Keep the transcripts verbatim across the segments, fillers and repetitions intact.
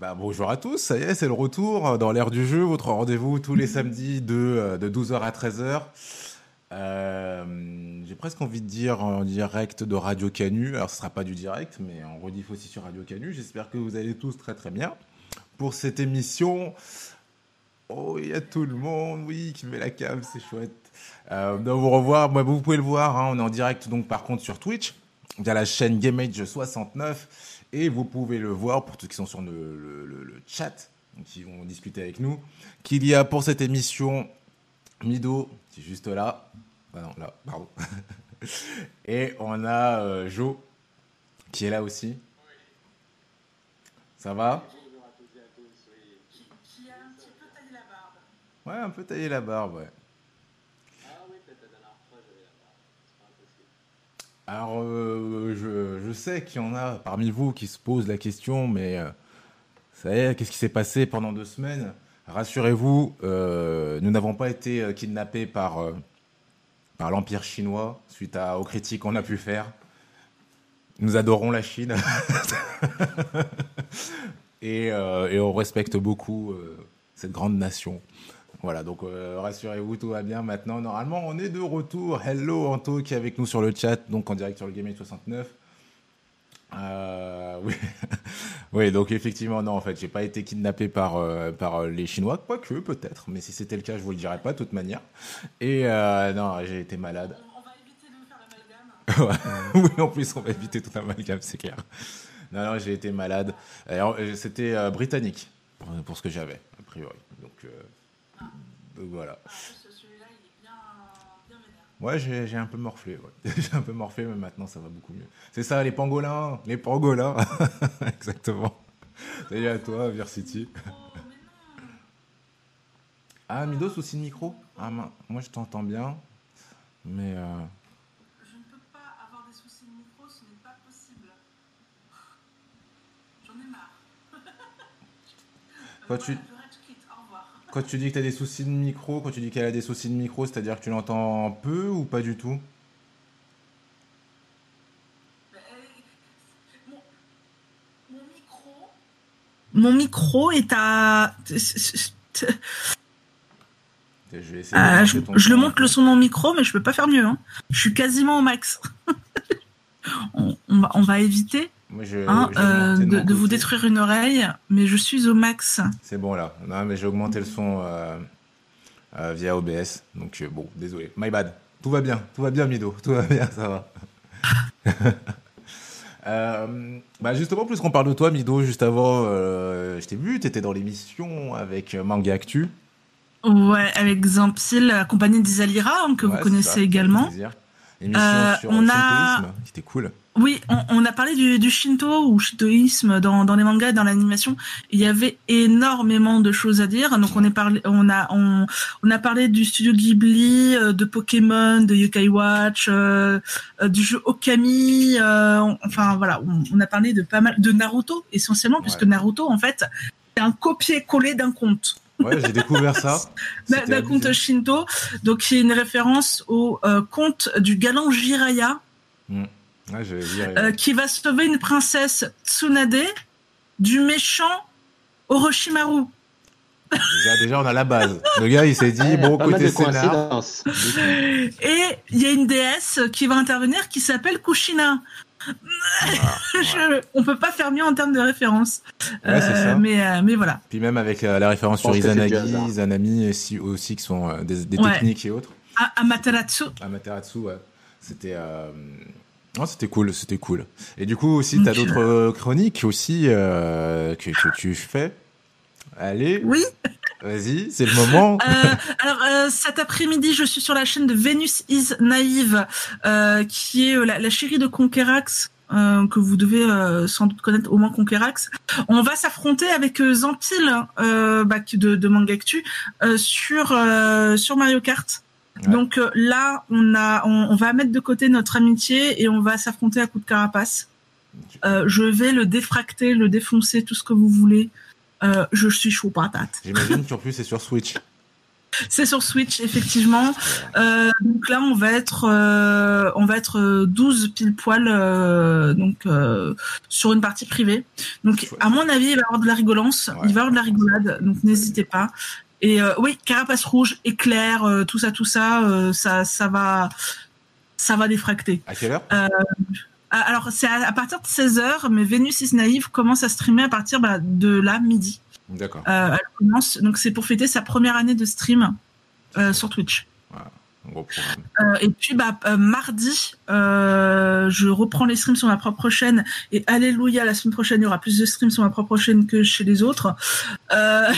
Bah, bonjour à tous, ça y est, c'est le retour dans l'ère du jeu, votre rendez-vous tous les samedis de, de douze heures à treize heures. Euh, j'ai presque envie de dire en direct de Radio Canu, alors ce ne sera pas du direct, mais on rediff aussi sur Radio Canu. J'espère que vous allez tous très très bien pour cette émission. Oh, il y a tout le monde, oui, qui met la cam, c'est chouette. Euh, donc vous revoir, bah, vous pouvez le voir, hein, on est en direct donc par contre sur Twitch, via la chaîne GameAge soixante-neuf, et vous pouvez le voir pour ceux qui sont sur le, le, le, le chat, qui vont discuter avec nous, qu'il y a pour cette émission Mido, qui est juste là, ah non, là, pardon, et on a euh, Jo, qui est là aussi. Ça va ? Ouais, un peu tailler la barbe, ouais. Ah oui, peut-être la dernière fois, j'avais la barbe. C'est pas impossible. Alors, euh, je, je sais qu'il y en a parmi vous qui se posent la question, mais euh, ça y est, qu'est-ce qui s'est passé pendant deux semaines ? Rassurez-vous, euh, nous n'avons pas été kidnappés par, euh, par l'Empire chinois, suite à, aux critiques qu'on a pu faire. Nous adorons la Chine. et, euh, et on respecte beaucoup euh, cette grande nation. Voilà, donc euh, rassurez-vous, tout va bien maintenant. Normalement, on est de retour. Hello Anto qui est avec nous sur le chat, donc en direct sur le GameAge soixante-neuf. Euh, oui. Oui, donc effectivement, non, en fait, j'ai pas été kidnappé par, euh, par les Chinois, quoique peut-être, mais si c'était le cas, je vous le dirais pas de toute manière. Et euh, non, j'ai été malade. On va éviter de vous faire l'amalgame. Oui, en plus, on va éviter tout l'amalgame, c'est clair. Non, non, j'ai été malade. Alors, c'était euh, britannique, pour, pour ce que j'avais, a priori. Donc... Euh, Donc voilà. Ah, celui-là, il est bien, bien vénère. Ouais, j'ai, j'ai un peu morflé. Ouais. J'ai un peu morflé, mais maintenant, ça va beaucoup mieux. C'est ça, les pangolins. Les pangolins. Exactement. Salut à toi, Versity. Oh, ah, Midos aussi de micro. Ah, ma... Moi, je t'entends bien. Mais. Euh... Je ne peux pas avoir des soucis de micro, ce n'est pas possible. J'en ai marre. Toi, tu. Quand tu dis que tu as des soucis de micro, quand tu dis qu'elle a des soucis de micro, c'est-à-dire que tu l'entends un peu ou pas du tout ? Mon, mon micro... Mon micro est à... Je, vais euh, je, je le monte le son de mon micro, mais je peux pas faire mieux. Hein. Je suis quasiment au max. on, on, va, on va éviter... Moi, je, hein, euh, de, de, de vous détruire une oreille, mais je suis au max. C'est bon là. Non, mais j'ai augmenté le son euh, euh, via O B S. Donc euh, bon, désolé. My bad. Tout va bien. Tout va bien, Mido. Tout va bien, ça va. euh, bah justement, plus qu'on parle de toi, Mido, juste avant, euh, je t'ai vu, t'étais dans l'émission avec Manga Actu. Ouais, avec Zanpil, accompagné d'Isalira, hein, que ouais, vous connaissez ça, également. Émission euh, sur on le a... shintoïsme, qui était cool. Oui, on, on a parlé du, du shinto ou shintoïsme dans, dans les mangas et dans l'animation. Il y avait énormément de choses à dire. Donc on, est parlé, on, a, on, on a parlé du studio Ghibli, de Pokémon, de Yokai Watch, euh, du jeu Okami. Euh, on, enfin voilà, on, on a parlé de pas mal de Naruto essentiellement, ouais. Puisque Naruto en fait c'est un copier-coller d'un conte. Ouais, j'ai découvert ça. D'un conte shinto, donc c'est une référence au euh, conte du galant Jiraiya, mmh. ouais, je vais dire, euh, qui va sauver une princesse Tsunade du méchant Orochimaru. Déjà, déjà on a la base. Le gars, il s'est dit ouais, bon côté scénar. Et il y a une déesse qui va intervenir qui s'appelle Kushina. Ah, je, ouais. On peut pas faire mieux en termes de référence, ouais, euh, mais, euh, mais voilà. Puis même avec euh, la référence sur Izanagi, Izanami et si, aussi qui sont euh, des, des ouais. techniques et autres. À, Amaterasu. Amaterasu, ouais. C'était, euh... oh, c'était cool, c'était cool. Et du coup aussi, t'as okay. d'autres chroniques aussi euh, que, que tu fais. Allez. Oui. Vas-y, c'est le moment. Euh, alors, euh, cet après-midi, je suis sur la chaîne de Venus is naive, euh, qui est la, la chérie de Konker X, euh, que vous devez euh, sans doute connaître, au moins Konker X. On va s'affronter avec euh, Zanpil euh, bah, de, de Manga Actu euh, sur, euh, sur Mario Kart. Ouais. Donc euh, là, on, a, on, on va mettre de côté notre amitié et on va s'affronter à coups de carapace. Euh, je vais le défracter, le défoncer, tout ce que vous voulez. Euh, je suis chaud patate. J'imagine qu'en plus c'est sur Switch. C'est sur Switch, effectivement. Euh, donc là, on va être, euh, on va être douze pile poil euh, donc, euh, sur une partie privée. Donc, à mon avis, il va y avoir de la rigolance, ouais. il va y avoir de la rigolade, donc n'hésitez pas. Et euh, oui, carapace rouge, éclair, euh, tout ça, tout ça, euh, ça, ça, va, ça va défracter. À quelle heure ? euh, Alors, c'est à, à partir de seize heures, mais Venus is naive commence à streamer à partir bah, de là, midi. D'accord. Euh, elle commence, donc c'est pour fêter sa première année de stream euh, sur Twitch. Voilà, un gros programme. Euh, et puis bah euh, mardi, euh, je reprends les streams sur ma propre chaîne et alléluia, la semaine prochaine il y aura plus de streams sur ma propre chaîne que chez les autres. Euh...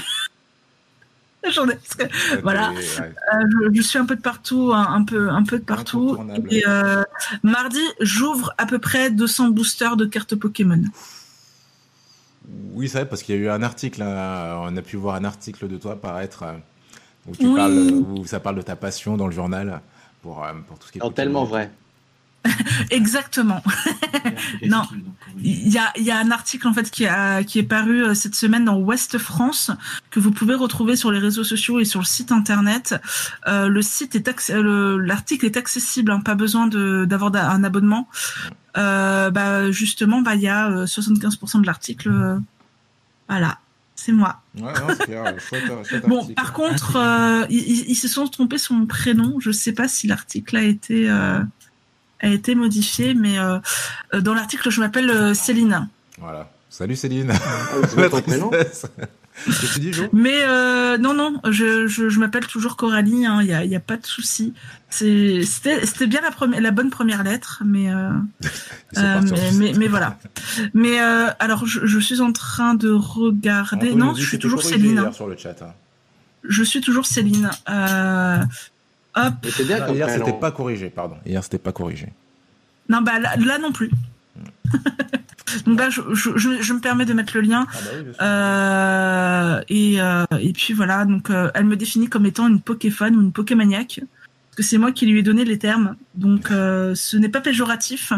J'en ai, parce que, voilà, ouais. euh, je, je suis un peu de partout, hein, un peu, un peu de partout. Et euh, mardi, j'ouvre à peu près deux cents boosters de cartes Pokémon. Oui, c'est vrai, parce qu'il y a eu un article, hein, on a pu voir un article de toi apparaître euh, où, tu oui. parles, où ça parle de ta passion dans le journal pour, euh, pour tout ce qui est... Non, tellement vrai. Exactement. Non, il y a, il y a un article en fait qui, a, qui est paru euh, cette semaine dans Ouest France que vous pouvez retrouver sur les réseaux sociaux et sur le site internet. Euh, le site est acc- le, l'article est accessible, hein, pas besoin de, d'avoir un abonnement. Euh, bah justement, bah il y a euh, soixante-quinze pour cent de l'article. Euh, voilà, c'est moi. Ouais, non, c'est clair, chouette, chouette bon, article. Par contre, euh, ils, ils se sont trompés sur mon prénom. Je sais pas si l'article a été. Euh... a été modifié, mais euh, dans l'article, je m'appelle euh, Céline. Voilà. Salut Céline. C'est ton prénom ? Qu'est-ce que tu dis, Jo ? Mais euh, non, non, je, je, je m'appelle toujours Coralie, hein, y a, y a pas de souci. C'est, c'était, c'était bien la, première, la bonne première lettre, mais, euh, euh, mais, mais, mais voilà. Mais euh, alors, je, je suis en train de regarder... Alors, non, je suis toujours Céline. Hein. Sur le chat, hein. Je suis toujours Céline. Euh... Hop. C'est bien ah, hier, c'était en... pas corrigé, pardon. Hier, c'était pas corrigé. Non, bah là, là non plus. Donc là, je, je, je, je me permets de mettre le lien. Ah bah oui, bien sûr. Euh, et, euh, et puis voilà, donc euh, elle me définit comme étant une poképhone ou une pokémaniaque, parce que c'est moi qui lui ai donné les termes. Donc euh, ce n'est pas péjoratif.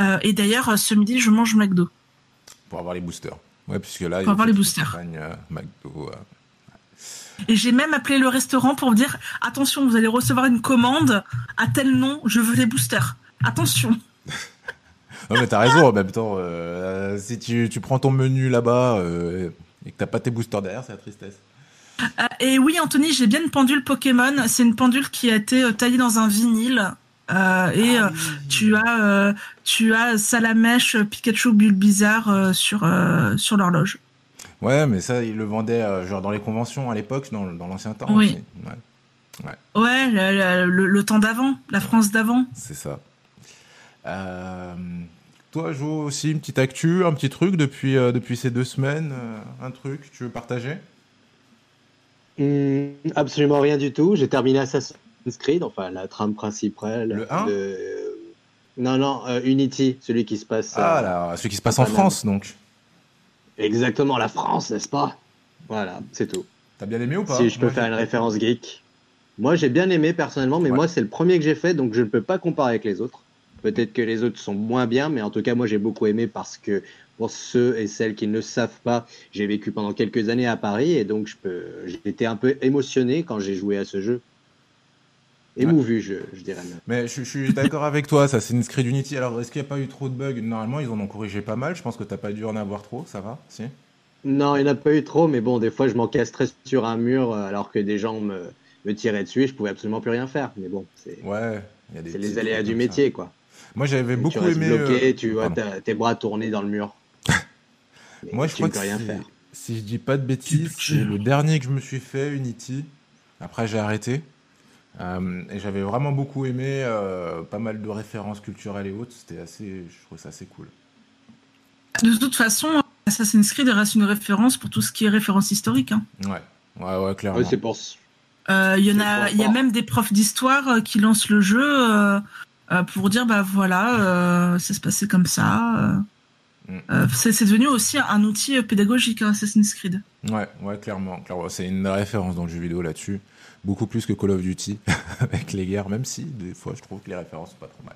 Euh, et d'ailleurs, ce midi, je mange McDo. Pour avoir les boosters. Ouais, puisque là, pour avoir les boosters. Campagne, euh, McDo. Euh... Et j'ai même appelé le restaurant pour dire « Attention, vous allez recevoir une commande à tel nom, je veux les boosters. Attention !» Non mais t'as raison, en même temps, euh, si tu, tu prends ton menu là-bas euh, et que t'as pas tes boosters derrière, c'est la tristesse. Euh, et oui Anthony, j'ai bien une pendule Pokémon, c'est une pendule qui a été taillée dans un vinyle. Euh, et ah, oui. euh, tu as euh, tu as Salamèche, Pikachu, Bulbizarre euh, sur, euh, sur l'horloge. Ouais, mais ça, ils le vendaient euh, genre dans les conventions à l'époque, dans, dans l'ancien temps. Oui. Aussi. Ouais, ouais. ouais le, le, le temps d'avant, la France d'avant. C'est ça. Euh, toi, Jo, aussi une petite actu, un petit truc depuis, euh, depuis ces deux semaines, euh, un truc que tu veux partager ? mmh, Absolument rien du tout. J'ai terminé Assassin's Creed, enfin la trame principale. Le un de... Non, non, euh, Unity, celui qui se passe. Euh, ah là, celui qui se passe en France, même. Donc. Exactement, la France, n'est-ce pas ? Voilà, c'est tout. T'as bien aimé ou pas ? Si je peux moi, faire j'ai... une référence geek. Moi, j'ai bien aimé personnellement, mais ouais. moi, c'est le premier que j'ai fait, donc je ne peux pas comparer avec les autres. Peut-être que les autres sont moins bien, mais en tout cas, moi, j'ai beaucoup aimé parce que, pour ceux et celles qui ne le savent pas, j'ai vécu pendant quelques années à Paris, et donc je peux... j'étais un peu émotionné quand j'ai joué à ce jeu. Émouvu, ouais. je, je dirais. Mais je, je suis d'accord avec toi, ça, c'est une Creed Unity. Alors, est-ce qu'il n'y a pas eu trop de bugs ? Normalement, ils en ont corrigé pas mal. Je pense que tu n'as pas dû en avoir trop, ça va ? Si ? Non, il n'y en a pas eu trop, mais bon, des fois, je m'encastrais sur un mur alors que des gens me, me tiraient dessus et je ne pouvais absolument plus rien faire. Mais bon, c'est, ouais, y a des c'est les aléas du métier, ça. Quoi. Moi, j'avais et beaucoup aimé... Tu restes bloqué, euh... tu vois tes bras tournés dans le mur. Moi, je crois que rien si, faire. si je ne dis pas de bêtises, c'est le dernier que je me suis fait, Unity. Après, j'ai arrêté. Euh, et j'avais vraiment beaucoup aimé euh, pas mal de références culturelles et autres, c'était assez, je trouvais ça assez cool. De toute façon, Assassin's Creed reste une référence pour tout ce qui est référence historique. Hein. Ouais, ouais, ouais, clairement. Oui, c'est pour. Euh, il y en a, il y a même des profs d'histoire qui lancent le jeu euh, pour dire bah voilà, euh, ça se passait comme ça. Mm. Euh, c'est, c'est devenu aussi un outil pédagogique hein, Assassin's Creed. Ouais, ouais, clairement, clairement, c'est une référence dans le jeu vidéo là-dessus. beaucoup plus que Call of Duty avec les guerres, même si des fois je trouve que les références sont pas trop mal.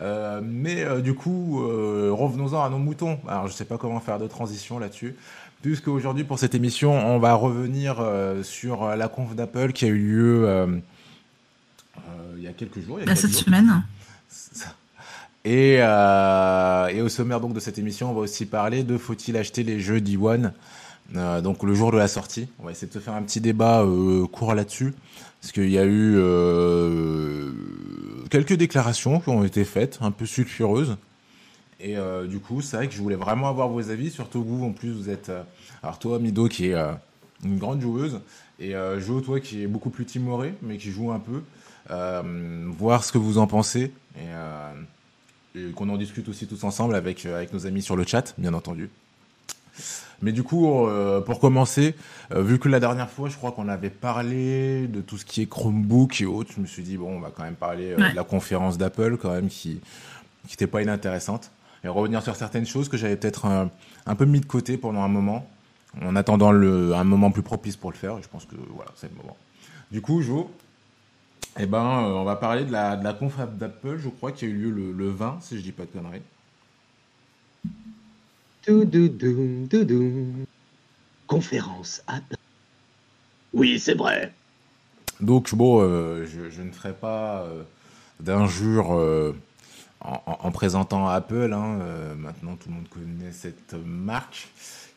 Euh, mais euh, du coup, euh, revenons-en à nos moutons. Alors je sais pas comment faire de transition là-dessus, puisque aujourd'hui pour cette émission, on va revenir euh, sur la conf d'Apple qui a eu lieu euh, euh, il y a quelques jours. Il y a cette semaine. Et, euh, et au sommaire donc de cette émission, on va aussi parler de faut-il acheter les jeux D un euh, donc le jour de la sortie. On va essayer de se faire un petit débat euh, court là-dessus, parce qu'il y a eu euh, quelques déclarations qui ont été faites, un peu sulfureuses. Et euh, du coup, c'est vrai que je voulais vraiment avoir vos avis, surtout vous, en plus vous êtes... Euh, alors toi, Mido, qui est euh, une grande joueuse, et euh, Jo, toi, qui est beaucoup plus timoré, mais qui joue un peu, euh, voir ce que vous en pensez, et... Euh, et qu'on en discute aussi tous ensemble avec, euh, avec nos amis sur le chat, bien entendu. Mais du coup, euh, pour commencer, euh, vu que la dernière fois, je crois qu'on avait parlé de tout ce qui est Chromebook et autres, je me suis dit, bon, on va quand même parler euh, ouais. de la conférence d'Apple, quand même, qui n'était pas inintéressante, et revenir sur certaines choses que j'avais peut-être un, un peu mis de côté pendant un moment, en attendant le, un moment plus propice pour le faire, et je pense que voilà, c'est le moment. Du coup, Jo... Eh ben, euh, on va parler de la, de la conf d'Apple, je crois, qui a eu lieu le, le vingt, si je dis pas de conneries. Doudoum, doudoum. Conférence Apple. Oui, c'est vrai. Donc, bon, euh, je, je ne ferai pas euh, d'injure euh, en, en, en présentant Apple. Hein, euh, maintenant, tout le monde connaît cette marque.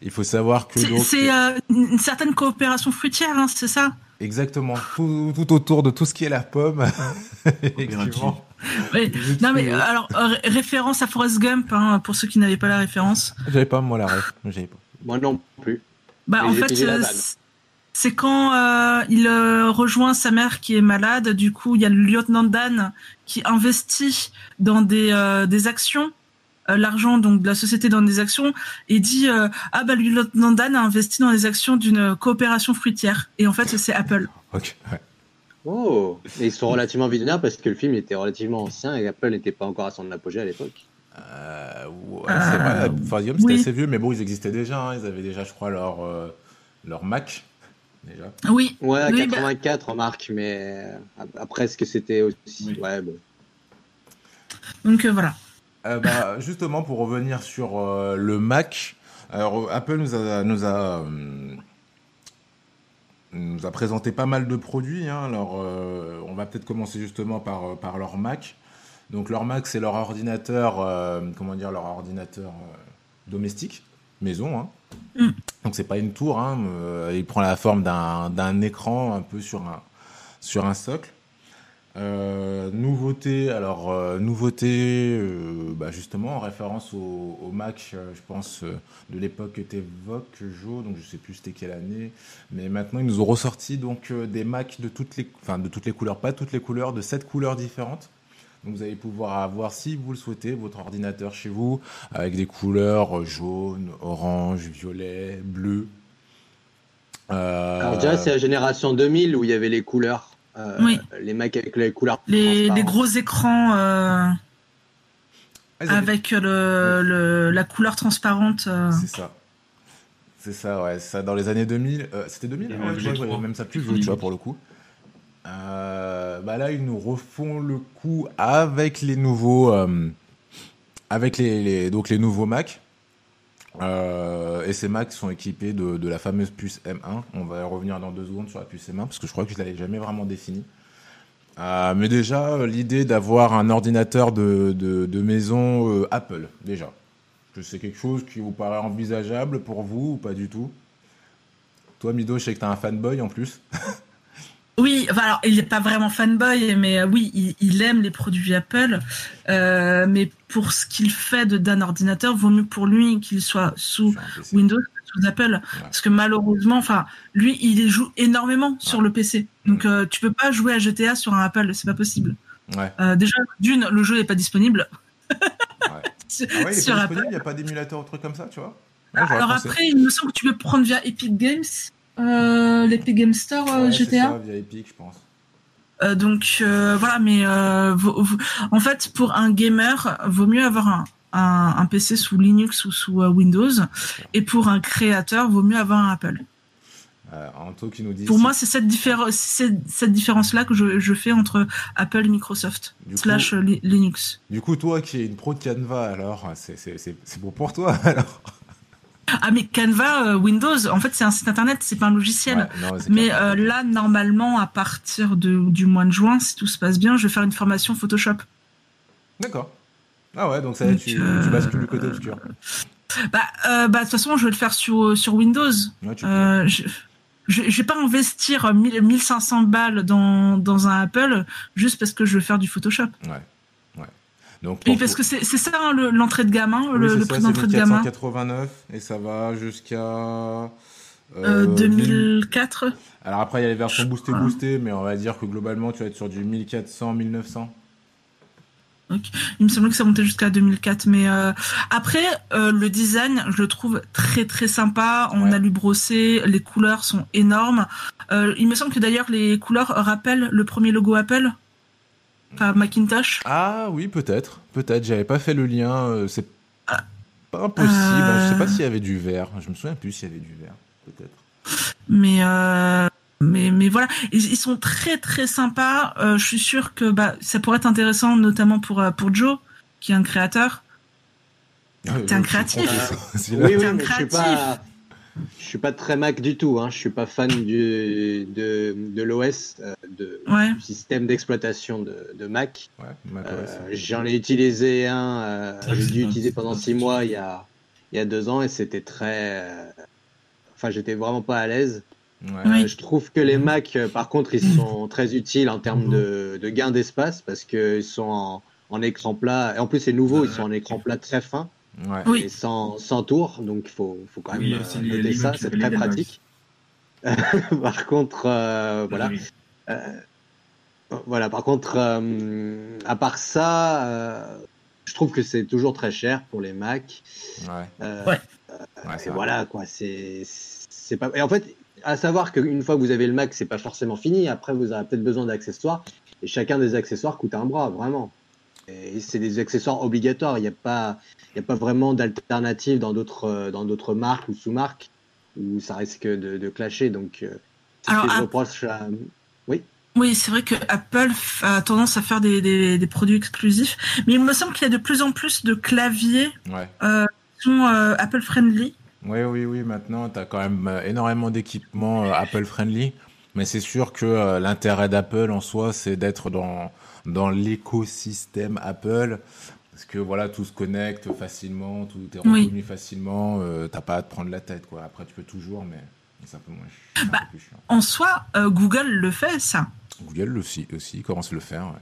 Il faut savoir que... C'est, donc, c'est euh, une certaine coopération fruitière, hein, c'est ça ? Exactement, tout, tout autour de tout ce qui est la pomme. Effectivement. Oui. Non mais alors ré- référence à Forrest Gump hein, pour ceux qui n'avaient pas la référence. J'avais pas moi la ref, j'avais pas. Moi non plus. Bah mais en fait euh, c'est quand euh, il euh, rejoint sa mère qui est malade. Du coup il y a le lieutenant Dan qui investit dans des euh, des actions. L'argent donc de la société dans des actions et dit euh, ah bah lui lieutenant Dan a investi dans les actions d'une coopération fruitière et en fait c'est Apple. Ok. Ouais. Oh. Et ils sont relativement visionnaires parce que le film était relativement ancien et Apple n'était pas encore à son apogée à l'époque. Euh, ouais, euh, c'est vrai. Forrest Gump c'était oui. assez vieux mais bon ils existaient déjà. Hein. Ils avaient déjà je crois leur euh, leur Mac déjà. Oui. Ouais à oui, quatre-vingt-quatre bah... en marque mais après ce que c'était aussi oui. ouais bon. Donc euh, voilà. Euh, bah, justement, pour revenir sur euh, le Mac, alors, Apple nous a, nous, a, euh, nous a présenté pas mal de produits. Hein. Alors, euh, on va peut-être commencer justement par, par leur Mac. Donc, leur Mac, c'est leur ordinateur, euh, comment dire, leur ordinateur euh, domestique, maison. Hein. Mm. Donc, c'est pas une tour. Hein, mais, il prend la forme d'un, d'un écran un peu sur un, sur un socle. Euh, nouveauté, alors euh, nouveauté, euh, bah justement en référence au, au Mac, euh, je pense euh, de l'époque que t'évoques, Jo, donc je sais plus c'était quelle année, mais maintenant ils nous ont ressorti donc euh, des Macs de toutes les, enfin de toutes les couleurs, pas toutes les couleurs, de sept couleurs différentes. Donc vous allez pouvoir avoir, si vous le souhaitez, votre ordinateur chez vous avec des couleurs jaune, orange, violet, bleu. Euh... Alors déjà c'est la génération deux mille où il y avait les couleurs. Euh, oui. Les Mac avec les couleurs les, les gros écrans euh, ah, avec le, oui. le, la couleur transparente euh. c'est ça c'est ça ouais ça dans les années deux mille euh, c'était deux mille ouais, ouais, ouais, ouais, même ça plus vieux tu vois pour le coup euh, bah là ils nous refont le coup avec les nouveaux euh, avec les, les donc les nouveaux Mac Euh, et ces Macs sont équipés de, de la fameuse puce M un. On va revenir dans deux secondes sur la puce M un parce que je crois que je l'avais jamais vraiment définie. Euh, mais déjà l'idée d'avoir un ordinateur de, de, de maison euh, Apple déjà. Est-ce que c'est quelque chose qui vous paraît envisageable pour vous ou pas du tout? Toi Mido, je sais que t'as un fanboy en plus. Oui, enfin, alors il n'est pas vraiment fanboy, mais euh, oui, il, il aime les produits Apple. Euh, mais pour ce qu'il fait de, d'un ordinateur, vaut mieux pour lui qu'il soit sous Windows que sous Apple, ouais. Parce que malheureusement, enfin, lui, il joue énormément ouais. sur le P C. Donc, mmh. euh, tu peux pas jouer à G T A sur un Apple, c'est pas possible. Ouais. Euh, déjà, d'une, le jeu n'est pas disponible. ouais. sur, ah ouais, il est pas disponible. Il n'y a pas d'émulateur ou truc comme ça, tu vois. Ouais, alors pensé. Après, il me semble que tu peux prendre via Epic Games. Euh, l'Epic Game Store ouais, G T A c'est ça, via Epic je pense euh, donc euh, voilà mais euh, vaut, vaut, en fait pour un gamer vaut mieux avoir un, un, un P C sous Linux ou sous euh, Windows et pour un créateur vaut mieux avoir un Apple Euh, Anto qui nous dit pour si... moi c'est cette, diffé- c'est cette différence là que je, je fais entre Apple et Microsoft du slash coup, li- Linux. Du coup toi qui es une pro de Canva alors c'est, c'est, c'est, c'est bon pour toi alors. Ah mais Canva, euh, Windows, en fait c'est un site internet, c'est pas un logiciel. Ouais, non, mais euh, là normalement à partir de, du mois de juin, si tout se passe bien, je vais faire une formation Photoshop. D'accord. Ah ouais, donc ça donc, tu, euh... tu bascules du côté obscur. Bah euh, bah de toute façon je vais le faire sur, sur Windows. Ouais, tu euh, je... Je vais pas investir mille cinq cents balles dans, dans un Apple juste parce que je veux faire du Photoshop. Ouais. Ouais. Donc, et parce que c'est, c'est ça hein, le, l'entrée de gamme, hein, oui, le, le prix d'entrée de gamme. C'est mille quatre cent quatre-vingt-neuf et ça va jusqu'à. Euh, euh, deux mille quatre. Alors après, il y a les versions boostées, boostées, mais on va dire que globalement, tu vas être sur du mille quatre cents, mille neuf cents. Okay. Il me semblait que ça montait jusqu'à deux mille quatre, mais euh... après euh, le design je le trouve très très sympa, on ouais. a lu brosser, les couleurs sont énormes, euh, il me semble que d'ailleurs les couleurs rappellent le premier logo Apple, enfin Macintosh. Ah oui, peut-être, peut-être, j'avais pas fait le lien, c'est ah. pas impossible, euh... je sais pas s'il y avait du vert, je me souviens plus s'il y avait du vert, peut-être. Mais euh... Mais, mais voilà, ils, ils sont très très sympas. Euh, je suis sûre que bah, ça pourrait être intéressant, notamment pour, pour Joe, qui est un créateur. Ah, t'es un créatif. Oui, oui, t'es un mais créatif. Je suis pas, je suis pas très Mac du tout. Hein. Je suis pas fan du, de, de l'O S, de, ouais. du système d'exploitation de, de Mac. Ouais, Mac euh, j'en ai utilisé un, euh, j'ai dû utiliser pendant six mois il y a, il y a deux ans et c'était très. Euh, enfin, j'étais vraiment pas à l'aise. Ouais. Euh, oui. Je trouve que les Mac, par contre, ils sont très utiles en termes de, de gain d'espace parce qu'ils sont en, en écran plat. Et en plus, c'est nouveau, ils sont en écran plat très fin ouais. et oui. sans, sans tour. Donc, il faut, faut quand même oui, euh, noter les ça. C'est très pratique. Par contre, euh, voilà. Oui. Euh, voilà. Par contre, euh, à part ça, euh, je trouve que c'est toujours très cher pour les Mac. Ouais. Euh, ouais. Euh, ouais, et voilà, quoi. C'est, c'est pas. Et en fait. À savoir qu'une fois que vous avez le Mac, c'est pas forcément fini. Après, vous aurez peut-être besoin d'accessoires. Et chacun des accessoires coûte un bras, vraiment. Et c'est des accessoires obligatoires. Il n'y a pas, il y a pas vraiment d'alternative dans d'autres, dans d'autres marques ou sous-marques où ça risque de, de clasher. Donc, c'est alors, ce que je reproche à... Oui. Oui, c'est vrai que Apple a tendance à faire des, des, des produits exclusifs. Mais il me semble qu'il y a de plus en plus de claviers ouais. euh, qui sont euh, Apple friendly. Oui, oui, oui. Maintenant, tu as quand même énormément d'équipements Apple-friendly. Mais c'est sûr que l'intérêt d'Apple en soi, c'est d'être dans, dans l'écosystème Apple. Parce que voilà, tout se connecte facilement, tout est reconnu oui. facilement. Euh, tu n'as pas à te prendre la tête, quoi. Après, tu peux toujours, mais c'est un peu moins c'est un bah, peu plus chiant. En soi, euh, Google le fait, ça. Google le aussi, aussi commence à le faire, ouais.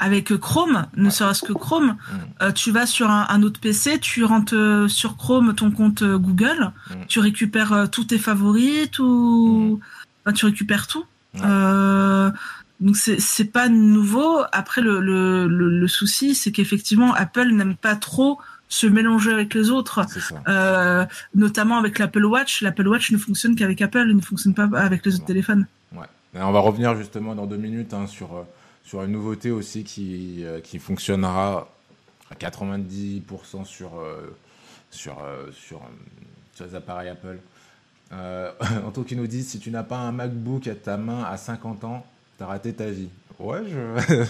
Avec Chrome, ne ouais. serait-ce que Chrome, mmh. euh, tu vas sur un, un autre P C, tu rentres euh, sur Chrome ton compte euh, Google, mmh. tu récupères euh, tous tes favoris, tout... mmh. enfin, tu récupères tout. Ouais. Euh, donc c'est, c'est pas nouveau. Après le, le, le, le souci, c'est qu'effectivement Apple n'aime pas trop se mélanger avec les autres, euh, notamment avec l'Apple Watch. L'Apple Watch ne fonctionne qu'avec Apple, il ne fonctionne pas avec les autres bon. téléphones. Ouais. Et on va revenir justement dans deux minutes hein, sur. Euh... sur une nouveauté aussi qui, euh, qui fonctionnera à quatre-vingt-dix pour cent sur, euh, sur, euh, sur, euh, sur les appareils Apple. Euh, Anto qui nous dit, si tu n'as pas un MacBook à ta main à cinquante ans, t'as raté ta vie. Ouais, je...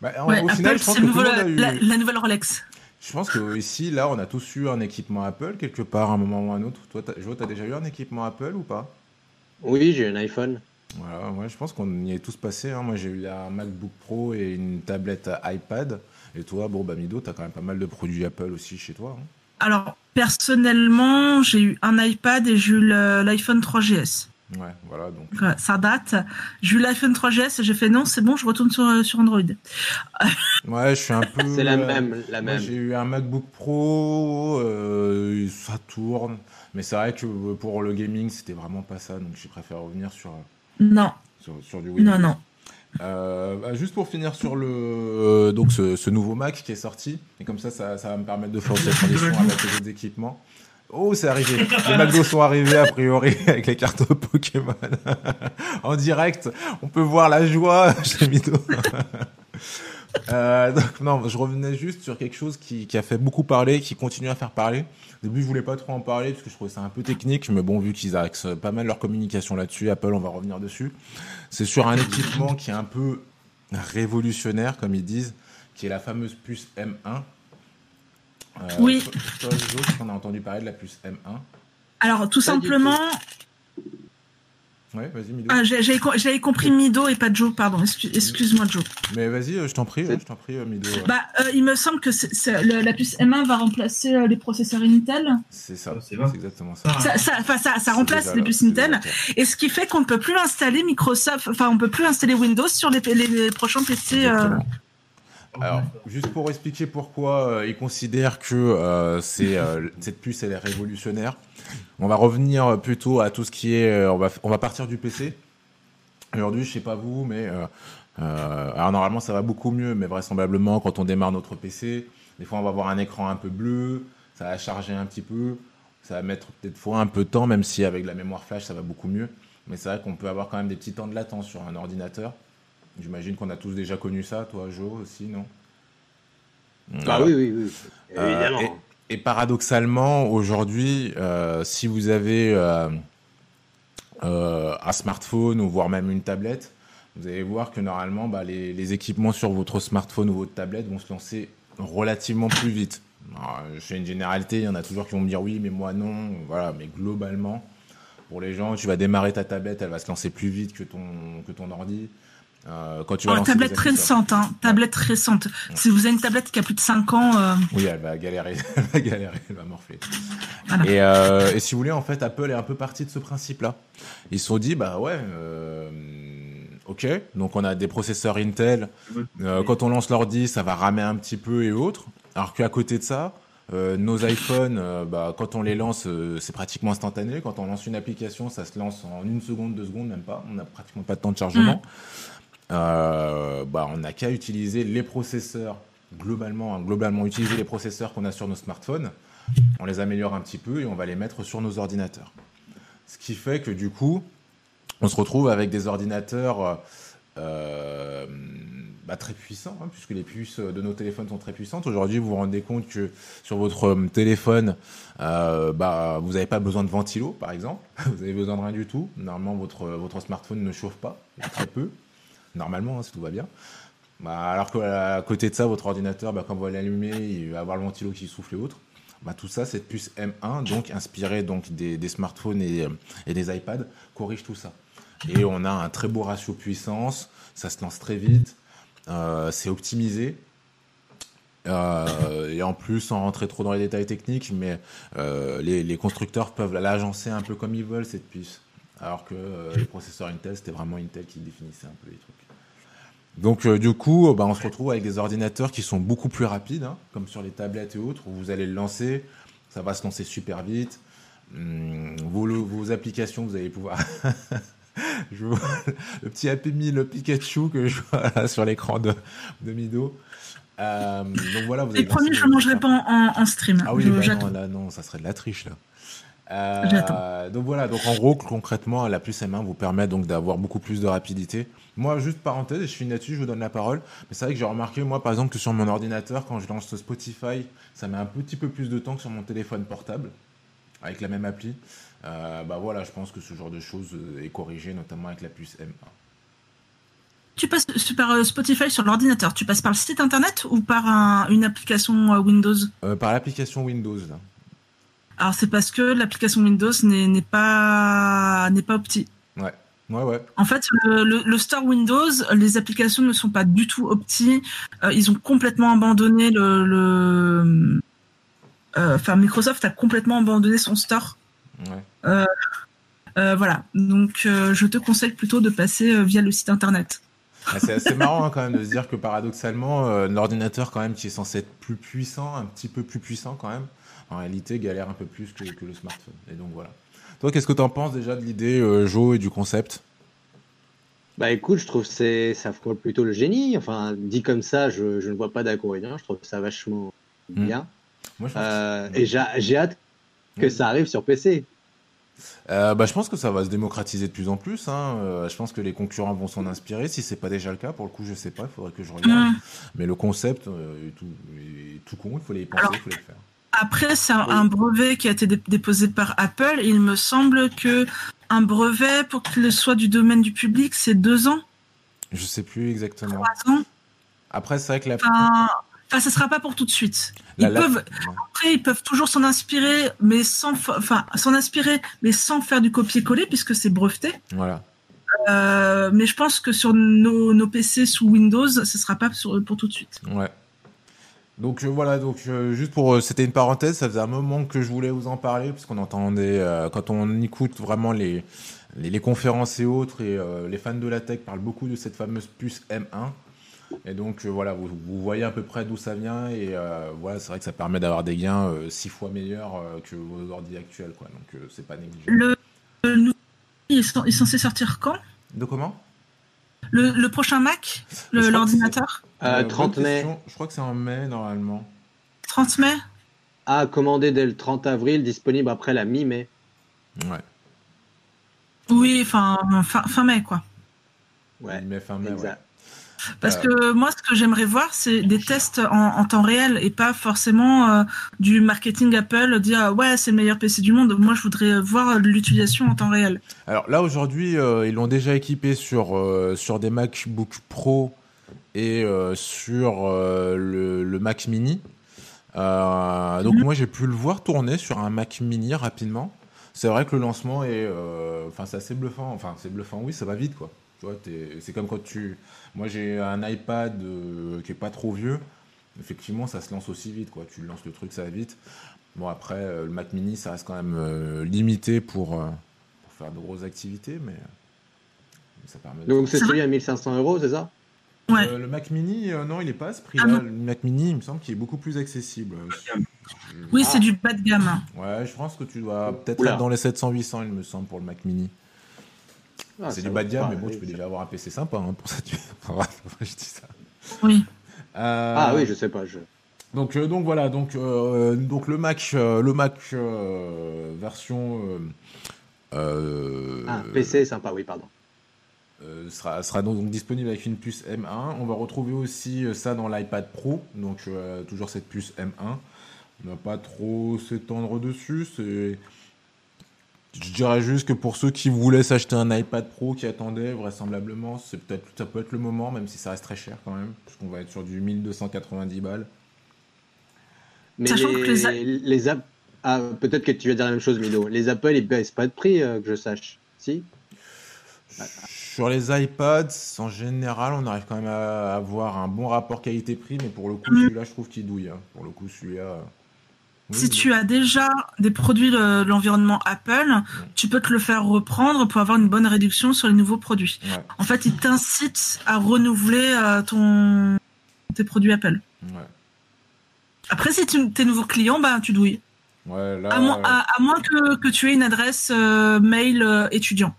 bah, en, ouais au Apple, final, je pense que tout le monde a eu... la, la nouvelle Rolex. Je pense qu'ici, là, on a tous eu un équipement Apple, quelque part, à un moment ou à un autre. Toi, t'as, Jo, t'as déjà eu un équipement Apple ou pas? Oui, j'ai un iPhone. Voilà, ouais, je pense qu'on y est tous passés. Hein. Moi, j'ai eu un MacBook Pro et une tablette iPad. Et toi, bon, bah, Mido, t'as quand même pas mal de produits Apple aussi chez toi. Hein. Alors, personnellement, j'ai eu un iPad et j'ai eu le, l'iPhone trois G S. Ouais, voilà. Donc. Ouais, ça date. J'ai eu l'iPhone trois G S et j'ai fait non, c'est bon, je retourne sur, sur Android. Ouais, je suis un peu. C'est la même, la même. Moi, j'ai eu un MacBook Pro, euh, ça tourne. Mais c'est vrai que pour le gaming, c'était vraiment pas ça. Donc, je préfère revenir sur. Non. Sur, sur du Windows. Non, non. Euh, bah, juste pour finir sur le euh, donc ce, ce nouveau Mac qui est sorti, et comme ça, ça, ça va me permettre de faire cette transition avec les autres équipements. Oh, c'est arrivé. Les McDo sont arrivés a priori avec les cartes Pokémon en direct. On peut voir la joie chez Mido. Euh, donc, non, je revenais juste sur quelque chose qui, qui a fait beaucoup parler, qui continue à faire parler. Au début, je voulais pas trop en parler parce que je trouvais ça un peu technique, mais bon, vu qu'ils axent pas mal leur communication là-dessus, Apple, on va revenir dessus. C'est sur un équipement qui est un peu révolutionnaire, comme ils disent, qui est la fameuse puce M un. Euh, oui. Toi, les autres, on a entendu parler de la puce M un. Alors, tout simplement... Ouais, vas-y, Mido. Ah, j'avais, j'avais compris Mido et pas Joe, pardon. Excuse-moi, Joe. Mais vas-y, je t'en prie, je t'en prie, Mido. Bah, euh, il me semble que c'est, c'est, le, la puce M un va remplacer les processeurs Intel. C'est ça, c'est, c'est exactement ça. Ça, ça, ça, ça, ça remplace déjà, les puces Intel. Déjà, et ce qui fait qu'on ne peut plus installer Microsoft, enfin, on ne peut plus installer Windows sur les, les, les prochains P C. Euh... Alors, juste pour expliquer pourquoi euh, ils considèrent que euh, c'est, euh, cette puce, elle est révolutionnaire. On va revenir plutôt à tout ce qui est... On va, on va partir du P C. Aujourd'hui, je ne sais pas vous, mais... Euh, euh, alors normalement, ça va beaucoup mieux, mais vraisemblablement, quand on démarre notre P C, des fois, on va avoir un écran un peu bleu, ça va charger un petit peu, ça va mettre peut-être fois un peu de temps, même si avec la mémoire flash, ça va beaucoup mieux. Mais c'est vrai qu'on peut avoir quand même des petits temps de latence sur un ordinateur. J'imagine qu'on a tous déjà connu ça. Toi, Joe, aussi, non ? Ah oui, oui, oui. Euh, Évidemment. Et... Et paradoxalement, aujourd'hui, euh, si vous avez euh, euh, un smartphone ou voire même une tablette, vous allez voir que normalement, bah, les, les équipements sur votre smartphone ou votre tablette vont se lancer relativement plus vite. Alors, c'est une généralité, il y en a toujours qui vont me dire oui, mais moi non. Voilà, mais globalement, pour les gens, tu vas démarrer ta tablette, elle va se lancer plus vite que ton, que ton ordi. Euh, quand tu vas oh, tablette récente, hein, tablette récente. Ouais. Si vous avez une tablette qui a plus de cinq ans, euh... oui, elle va galérer, elle va galérer, elle va morfler. Voilà. Et, euh, et si vous voulez, en fait, Apple est un peu parti de ce principe-là. Ils se sont dit, bah ouais, euh, ok. Donc on a des processeurs Intel. Euh, quand on lance l'ordi, ça va ramer un petit peu et autres. Alors qu'à côté de ça, euh, nos iPhones, euh, bah quand on les lance, euh, c'est pratiquement instantané. Quand on lance une application, ça se lance en une seconde, deux secondes, même pas. On n'a pratiquement pas de temps de chargement. Mm. Euh, bah, on n'a qu'à utiliser les processeurs globalement, hein, globalement utiliser les processeurs qu'on a sur nos smartphones, on les améliore un petit peu et on va les mettre sur nos ordinateurs. Ce qui fait que du coup, on se retrouve avec des ordinateurs euh, bah, très puissants, hein, puisque les puces de nos téléphones sont très puissantes. Aujourd'hui, vous vous rendez compte que sur votre téléphone, euh, bah, vous n'avez pas besoin de ventilo, par exemple. Vous n'avez besoin de rien du tout. Normalement, votre, votre smartphone ne chauffe pas, très peu. Normalement, hein, si tout va bien. Bah, alors qu'à côté de ça, votre ordinateur, bah, quand vous allez l'allumer, il va avoir le ventilo qui souffle et autres. Bah, tout ça, cette puce M un, donc inspirée donc, des, des smartphones et, et des iPads, corrige tout ça. Et on a un très beau ratio puissance, ça se lance très vite, euh, c'est optimisé. Euh, et en plus, sans rentrer trop dans les détails techniques, mais euh, les, les constructeurs peuvent l'agencer un peu comme ils veulent, cette puce. Alors que euh, les processeurs Intel, c'était vraiment Intel qui définissait un peu les trucs. Donc, euh, du coup, bah, on se retrouve avec des ordinateurs qui sont beaucoup plus rapides, hein, comme sur les tablettes et autres, où vous allez le lancer, ça va se lancer super vite. Hum, vos, vos applications, vous allez pouvoir... je vois le petit Happy Meal, le Pikachu que je vois là, sur l'écran de, de Mido. Euh, donc, voilà, vous avez... Et promis, je ne mangerai pas en, en, en stream. Ah oui, je, bah, non, là, non, ça serait de la triche, là. Euh, donc voilà, donc en gros concrètement la puce M un vous permet donc d'avoir beaucoup plus de rapidité. Moi juste parenthèse, je finis là-dessus, je vous donne la parole, mais c'est vrai que j'ai remarqué moi par exemple que sur mon ordinateur quand je lance Spotify ça met un petit peu plus de temps que sur mon téléphone portable avec la même appli. Euh, bah voilà, je pense que ce genre de choses est corrigé notamment avec la puce M un. Tu passes par Spotify sur l'ordinateur, tu passes par le site internet ou par un, une application Windows ? euh, Par l'application Windows là. Alors, c'est parce que l'application Windows n'est, n'est pas, n'est pas opti. Ouais, ouais, ouais. En fait, le, le, le store Windows, les applications ne sont pas du tout opti. Euh, ils ont complètement abandonné le... le euh, enfin, Microsoft a complètement abandonné son store. Ouais. Euh, euh, voilà. Donc, euh, je te conseille plutôt de passer euh, via le site internet. Ah, c'est assez marrant hein, quand même de se dire que paradoxalement, euh, l'ordinateur quand même qui est censé être plus puissant, un petit peu plus puissant quand même, en réalité, galère un peu plus que, que le smartphone. Et donc, voilà. Toi, qu'est-ce que tu en penses déjà de l'idée, euh, Jo, et du concept ? Bah, écoute, je trouve que c'est, ça frôle plutôt le génie. Enfin, dit comme ça, je, je ne vois pas d'inconvénient. Je trouve ça vachement bien. Mmh. Moi, je euh, et j'ai, j'ai hâte que mmh. ça arrive sur P C. euh, bah, je pense que ça va se démocratiser de plus en plus. Hein. Euh, je pense que les concurrents vont s'en inspirer. Si c'est pas déjà le cas, pour le coup, je sais pas. Il faudrait que je regarde. Mmh. Mais le concept euh, est, tout, est tout con. Il faut les penser, il faut les faire. Après, c'est un, oui. un brevet qui a été déposé par Apple. Il me semble que un brevet, pour qu'il soit du domaine du public, c'est deux ans. Je sais plus exactement. Trois ans. Après, c'est vrai que la. Enfin, enfin, ça sera pas pour tout de suite. Ils la, peuvent. La... Après, ils peuvent toujours s'en inspirer, mais sans, enfin, s'en inspirer, mais sans faire du copier-coller, puisque c'est breveté. Voilà. Euh, mais je pense que sur nos, nos P C sous Windows, ce sera pas sur, pour tout de suite. Ouais. Donc euh, voilà, donc euh, juste pour euh, c'était une parenthèse, ça faisait un moment que je voulais vous en parler puisqu'on entendait euh, quand on écoute vraiment les, les les conférences et autres et euh, les fans de la tech parlent beaucoup de cette fameuse puce M un et donc euh, voilà vous, vous voyez à peu près d'où ça vient et euh, voilà c'est vrai que ça permet d'avoir des gains euh, six fois meilleurs euh, que vos ordi actuels quoi donc euh, c'est pas négligeable. Le, le nouveau il est censé sortir quand ? De comment ? Le, le prochain Mac, le, l'ordinateur euh, trente mai. Je crois que c'est en mai, normalement. trente mai Ah, commandé dès le trente avril, disponible après la mi-mai. Ouais. Oui, fin, fin, fin mai, quoi. Ouais, mai, fin mai, exact. Ouais. Parce euh... que moi, ce que j'aimerais voir, c'est des tests en, en temps réel et pas forcément euh, du marketing Apple, dire « Ouais, c'est le meilleur P C du monde ». Moi, je voudrais voir l'utilisation en temps réel. Alors là, aujourd'hui, euh, ils l'ont déjà équipé sur, euh, sur des MacBook Pro et euh, sur euh, le, le Mac Mini. Euh, donc mmh. moi, j'ai pu le voir tourner sur un Mac Mini rapidement. C'est vrai que le lancement est... Enfin, euh, c'est assez bluffant. Enfin, c'est bluffant, oui, ça va vite, quoi. Tu vois, c'est comme quand tu... Moi, j'ai un iPad euh, qui n'est pas trop vieux. Effectivement, ça se lance aussi vite, quoi. Tu lances le truc, ça va vite. Bon, après, euh, le Mac Mini, ça reste quand même euh, limité pour, euh, pour faire de grosses activités, mais, mais ça permet... De... Donc, c'est celui à mille cinq cents euros, c'est ça ? Ouais. Euh, le Mac Mini, euh, non, il n'est pas à ce prix-là. Ah, le Mac Mini, il me semble qu'il est beaucoup plus accessible. Oui, ah. c'est du bas de gamme. Ouais, je pense que tu dois peut-être Oula. être dans les sept cents huit cents, il me semble, pour le Mac Mini. Ah, c'est du bas de gamme, mais bon, tu peux ça. déjà avoir un P C sympa hein, pour ça. Tu... je dis ça. Oui. Euh... Ah oui, je sais pas. Je... Donc, euh, donc voilà, donc, euh, donc le Mac, euh, le Mac euh, version... Euh, euh, ah, P C sympa, oui, pardon. Euh, sera, sera donc, donc disponible avec une puce M un. On va retrouver aussi euh, ça dans l'iPad Pro, donc euh, toujours cette puce M un. On ne va pas trop s'étendre dessus. C'est... Je dirais juste que pour ceux qui voulaient s'acheter un iPad Pro qui attendaient, vraisemblablement, c'est peut-être, ça peut être le moment, même si ça reste très cher quand même, parce qu'on va être sur du mille deux cent quatre-vingt-dix balles. Mais Sachant les, que les, a... les a... Ah, peut-être que tu vas dire la même chose, Milo. Les Apple, ils ne baissent pas de prix, euh, que je sache. Si ? Sur les iPads, en général, on arrive quand même à avoir un bon rapport qualité-prix, mais pour le coup, celui-là, je trouve qu'il douille. Hein. Pour le coup, celui-là... Oui, si oui. tu as déjà des produits de l'environnement Apple, ouais. tu peux te le faire reprendre pour avoir une bonne réduction sur les nouveaux produits. Ouais. En fait, il t'incite à renouveler ton... tes produits Apple. Ouais. Après, si tu... t'es nouveau client, bah, tu douilles. Ouais, là, à, mo- euh... à, à moins que, que tu aies une adresse euh, mail euh, étudiant.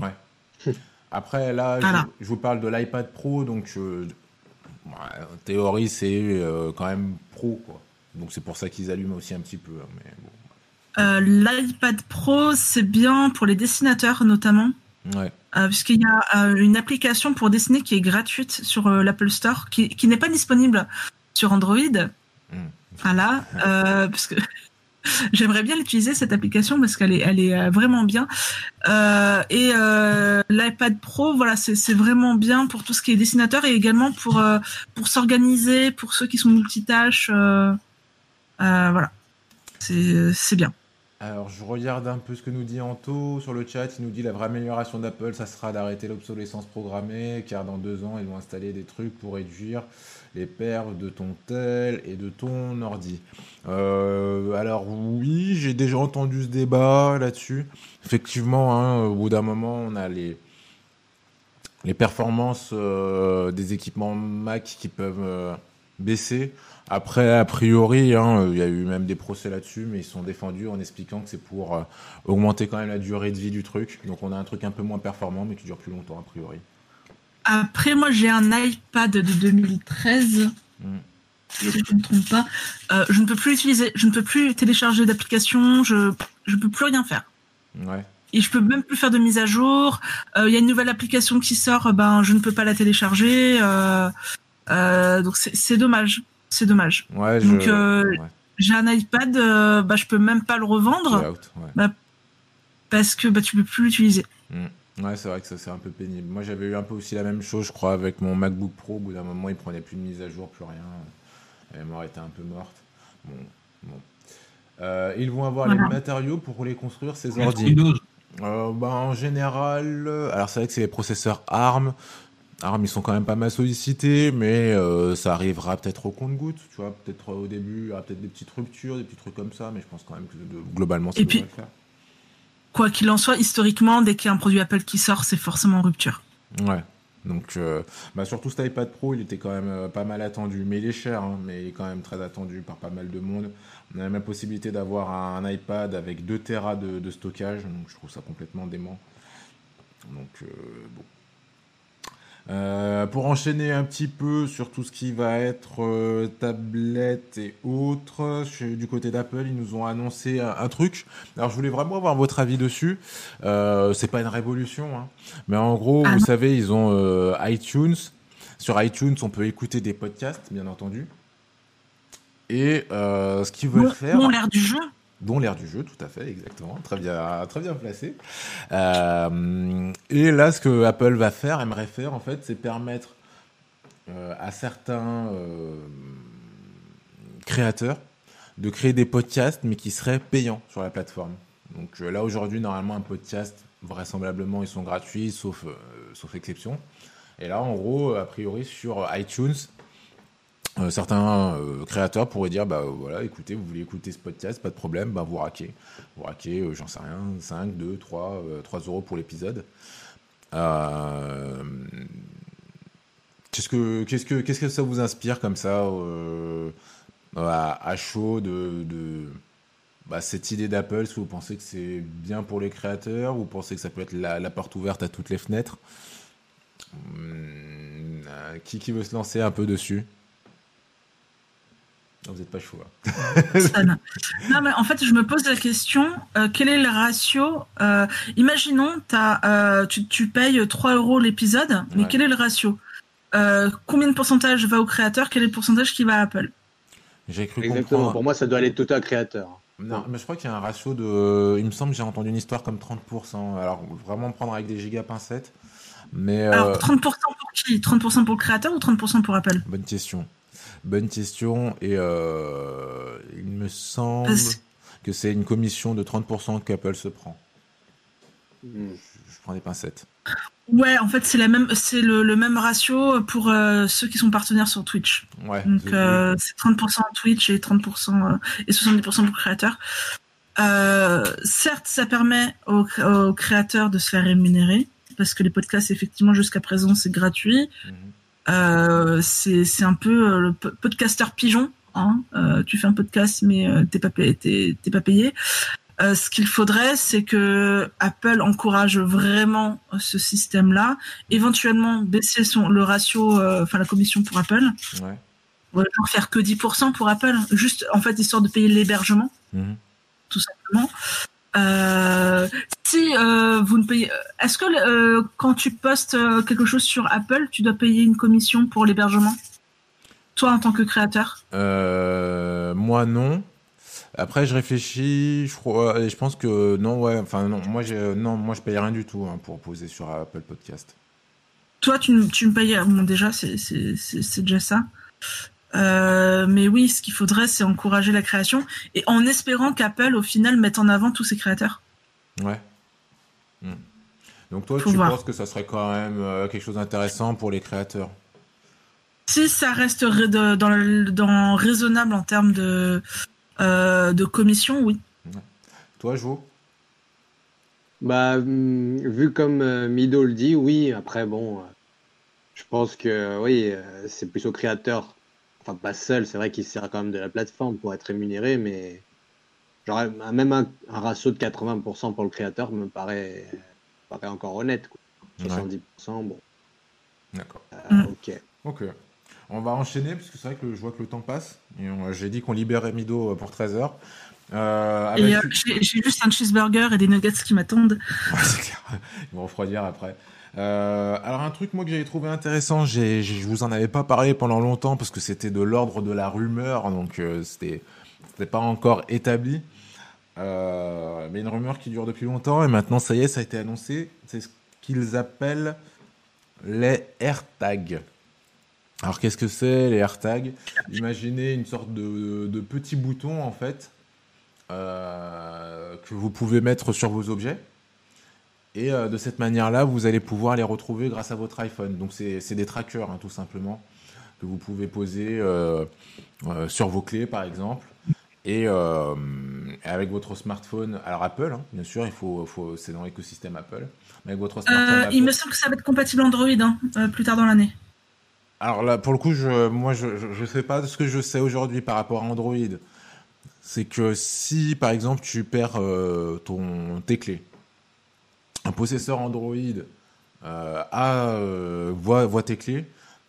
Ouais. Après, là, voilà. je, je vous parle de l'iPad Pro, donc euh, en théorie, c'est euh, quand même pro, quoi. Donc c'est pour ça qu'ils allument aussi un petit peu. Hein, mais bon. euh, L'iPad Pro, c'est bien pour les dessinateurs, notamment. Ouais. Euh, puisqu'il y a euh, une application pour dessiner qui est gratuite sur euh, l'Apple Store, qui, qui n'est pas disponible sur Android. Mmh. Voilà. Euh, parce que... J'aimerais bien l'utiliser cette application parce qu'elle est, elle est vraiment bien. Euh, et euh, l'iPad Pro, voilà, c'est, c'est vraiment bien pour tout ce qui est dessinateur et également pour euh, pour s'organiser, pour ceux qui sont multitâches. Euh, euh, voilà, c'est c'est bien. Alors je regarde un peu ce que nous dit Anto sur le chat. Il nous dit la vraie amélioration d'Apple, ça sera d'arrêter l'obsolescence programmée, car dans deux ans ils vont installer des trucs pour réduire les pertes de ton tel et de ton ordi. Euh, alors oui, j'ai déjà entendu ce débat là-dessus. Effectivement, hein, au bout d'un moment, on a les, les performances euh, des équipements Mac qui peuvent euh, baisser. Après, a priori, hein, il y a eu même des procès là-dessus, mais ils sont défendus en expliquant que c'est pour euh, augmenter quand même la durée de vie du truc. Donc on a un truc un peu moins performant, mais qui dure plus longtemps, a priori. Après, moi, j'ai un iPad de deux mille treize, mmh. si je ne me trompe pas. Euh, je ne peux plus l'utiliser, je ne peux plus télécharger d'applications, je je ne peux plus rien faire. Ouais. Et je peux même plus faire de mise à jour. Il euh, y a une nouvelle application qui sort, ben je ne peux pas la télécharger. Euh, euh, donc c'est, c'est dommage, c'est dommage. Ouais, donc je... euh, ouais. j'ai un iPad, euh, bah je peux même pas le revendre, out, ouais. bah, parce que bah tu peux plus l'utiliser. Mmh. Ouais, c'est vrai que ça c'est un peu pénible. Moi j'avais eu un peu aussi la même chose, je crois, avec mon MacBook Pro. Au bout d'un moment, il prenait plus de mise à jour, plus rien. La mémoire était un peu morte. Bon, bon. Euh, ils vont avoir voilà. les matériaux pour les construire ces ordi. Euh, bah, en général, alors c'est vrai que c'est les processeurs A R M. A R M, ils sont quand même pas mal sollicités, mais euh, ça arrivera peut-être au compte-gouttes, tu vois, peut-être au début, il y aura peut-être des petites ruptures, des petits trucs comme ça, mais je pense quand même que globalement, ça devrait le faire. Quoi qu'il en soit, historiquement, dès qu'il y a un produit Apple qui sort, c'est forcément en rupture. Ouais. Donc, euh, bah surtout cet iPad Pro, il était quand même euh, pas mal attendu, mais il est cher, hein, mais il est quand même très attendu par pas mal de monde. On a même la possibilité d'avoir un, un iPad avec deux téras de, de stockage, donc je trouve ça complètement dément. Donc, euh, bon. Euh, pour enchaîner un petit peu sur tout ce qui va être euh, tablette et autres, je, du côté d'Apple, ils nous ont annoncé un, un truc. Alors, je voulais vraiment avoir votre avis dessus. Euh, c'est pas une révolution, hein. Mais en gros, ah, vous non. savez, ils ont euh, iTunes. Sur iTunes, on peut écouter des podcasts, bien entendu. Et euh, ce qu'ils veulent bon, faire... Bon, l'air du jeu dont l'air du jeu, tout à fait, exactement, très bien, très bien placé. Euh, et là, ce que Apple va faire, aimerait faire, en fait, c'est permettre euh, à certains euh, créateurs de créer des podcasts, mais qui seraient payants sur la plateforme. Donc euh, là, aujourd'hui, normalement, un podcast, vraisemblablement, ils sont gratuits, sauf, euh, sauf exception. Et là, en gros, a priori, sur iTunes... Euh, certains euh, créateurs pourraient dire bah voilà, écoutez, vous voulez écouter ce podcast, pas de problème, bah vous raquez vous raquez euh, j'en sais rien, cinq, deux, trois euh, trois euros pour l'épisode. euh... qu'est-ce que qu'est-ce que qu'est-ce que ça vous inspire comme ça euh, à, à chaud de, de bah, cette idée d'Apple? Est-ce que vous pensez que c'est bien pour les créateurs? Vous pensez que ça peut être la, la porte ouverte à toutes les fenêtres? hum, euh, qui qui veut se lancer un peu dessus? Non, vous n'êtes pas chaud. Hein. Non, mais en fait, je me pose la question, euh, quel est le ratio euh, imaginons, t'as, euh, tu, tu payes trois euros l'épisode, mais ouais. quel est le ratio euh, combien de pourcentage va au créateur? Quel est le pourcentage qui va à Apple? J'ai cru Exactement. Comprendre. Pour moi, ça doit aller tout à créateur. Non, mais je crois qu'il y a un ratio de... Il me semble que j'ai entendu une histoire comme trente pour cent. Alors, vraiment prendre avec des giga pincettes. Mais, euh... Alors, trente pour cent pour qui? trente pour cent pour le créateur ou trente pour cent pour Apple? Bonne question. Bonne question, et euh, il me semble que c'est une commission de trente pour cent qu'Apple se prend. Je, je prends des pincettes. Ouais, en fait, c'est, la même, c'est le, le même ratio pour euh, ceux qui sont partenaires sur Twitch. Ouais, donc, c'est, euh, c'est trente pour cent Twitch et, trente pour cent, euh, et soixante-dix pour cent pour créateurs. Euh, certes, ça permet aux, aux créateurs de se faire rémunérer, parce que les podcasts, effectivement, jusqu'à présent, c'est gratuit. Mmh. Euh, c'est, c'est un peu euh, le podcasteur pigeon, hein. Euh, tu fais un podcast mais euh, t'es pas payé, t'es, t'es pas payé. Euh, ce qu'il faudrait, c'est que Apple encourage vraiment ce système-là, éventuellement baisser son, le ratio, enfin euh, la commission pour Apple, ouais. Ouais, genre faire que dix pour cent pour Apple, juste en fait histoire de payer l'hébergement, mmh. tout simplement. Euh, si euh, vous ne payez, est-ce que euh, quand tu postes euh, quelque chose sur Apple, tu dois payer une commission pour l'hébergement? Toi, en tant que créateur? Euh, moi, non. Après, je réfléchis. Je crois, et je pense que non, ouais. Enfin, non. Moi, j'ai, non, moi, je paye rien du tout hein, pour poser sur Apple Podcast. Toi, tu, tu me payes. Bon, déjà, c'est, c'est, c'est, c'est déjà ça. Euh, mais oui, ce qu'il faudrait, c'est encourager la création et en espérant qu'Apple, au final, mette en avant tous ses créateurs. Ouais. Mmh. Donc toi, Faut tu voir. penses que ça serait quand même euh, quelque chose d'intéressant pour les créateurs? Si ça reste de, dans, dans raisonnable en termes de, euh, de commission, oui. Ouais. Toi, Jo? Bah, vu comme euh, Mido le dit, oui. Après, bon, euh, je pense que oui, euh, c'est plus aux créateurs. Enfin, pas seul, c'est vrai qu'il sert quand même de la plateforme pour être rémunéré, mais genre, même un, un ratio de quatre-vingts pour cent pour le créateur me paraît, me paraît encore honnête. Quoi. soixante-dix pour cent, bon. D'accord. Euh, mmh. Ok. Ok. On va enchaîner, parce que c'est vrai que je vois que le temps passe. Et on, j'ai dit qu'on libérait Mido pour treize heures. Euh, avec... et, euh, j'ai, j'ai juste un cheeseburger et des nuggets qui m'attendent. Ouais, c'est clair. Ils vont refroidir après. Euh, alors un truc moi que j'avais trouvé intéressant, j'ai, je vous en avais pas parlé pendant longtemps parce que c'était de l'ordre de la rumeur, donc euh, c'était, c'était pas encore établi. Euh, mais une rumeur qui dure depuis longtemps et maintenant ça y est, ça a été annoncé. C'est ce qu'ils appellent les AirTags. Alors qu'est-ce que c'est les AirTags ? Imaginez une sorte de, de, de petit bouton en fait euh, que vous pouvez mettre sur vos objets. Et euh, de cette manière-là, vous allez pouvoir les retrouver grâce à votre iPhone. Donc c'est, c'est des trackers hein, tout simplement que vous pouvez poser euh, euh, sur vos clés par exemple. Et euh, avec votre smartphone, alors Apple, hein, bien sûr, il faut, faut, c'est dans l'écosystème Apple. Mais avec votre smartphone, euh, Apple, il me semble que ça va être compatible Android hein, euh, plus tard dans l'année. Alors là, pour le coup, je, moi, je, je, je sais pas ce que je sais aujourd'hui par rapport à Android. C'est que si, par exemple, tu perds euh, ton, tes clés, un possesseur Android euh, a, euh, voit, voit tes clés.